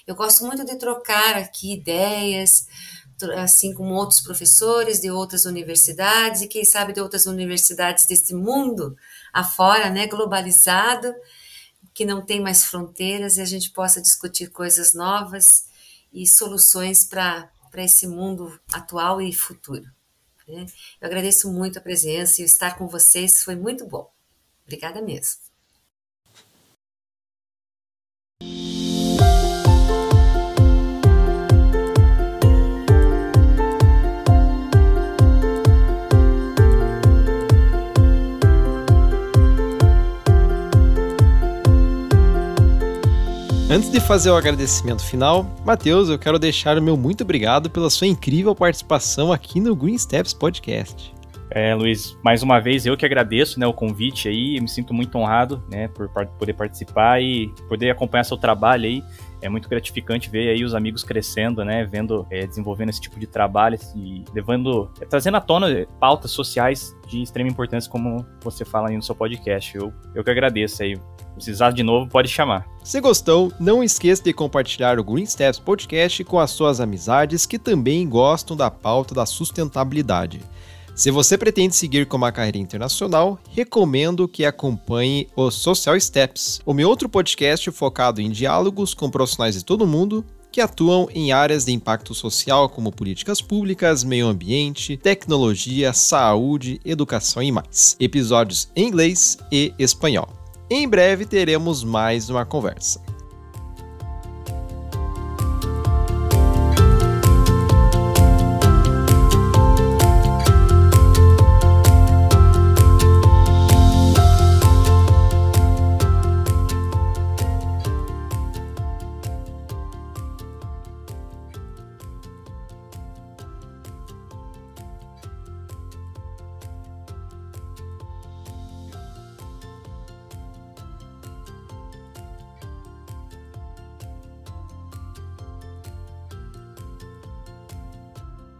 Eu gosto muito de trocar aqui ideias, assim como outros professores de outras universidades, e quem sabe de outras universidades deste mundo afora, né, globalizado, que não tem mais fronteiras, e a gente possa discutir coisas novas e soluções para... para esse mundo atual e futuro. Né? Eu agradeço muito a presença e estar com vocês foi muito bom. Obrigada mesmo. Antes de fazer o agradecimento final, Matheus, eu quero deixar o meu muito obrigado pela sua incrível participação aqui no Green Steps Podcast. É, Luiz, mais uma vez eu que agradeço, né, o convite aí, eu me sinto muito honrado, né, por poder participar e poder acompanhar seu trabalho aí. É muito gratificante ver aí os amigos crescendo, né, vendo, é, desenvolvendo esse tipo de trabalho e levando, é, trazendo à tona pautas sociais de extrema importância, como você fala aí no seu podcast. Eu, eu que agradeço aí. Precisar de novo, pode chamar. Se gostou, não esqueça de compartilhar o Green Steps Podcast com as suas amizades que também gostam da pauta da sustentabilidade. Se você pretende seguir com uma carreira internacional, recomendo que acompanhe o Social Steps, o meu outro podcast focado em diálogos com profissionais de todo mundo que atuam em áreas de impacto social como políticas públicas, meio ambiente, tecnologia, saúde, educação e mais. Episódios em inglês e espanhol. Em breve teremos mais uma conversa.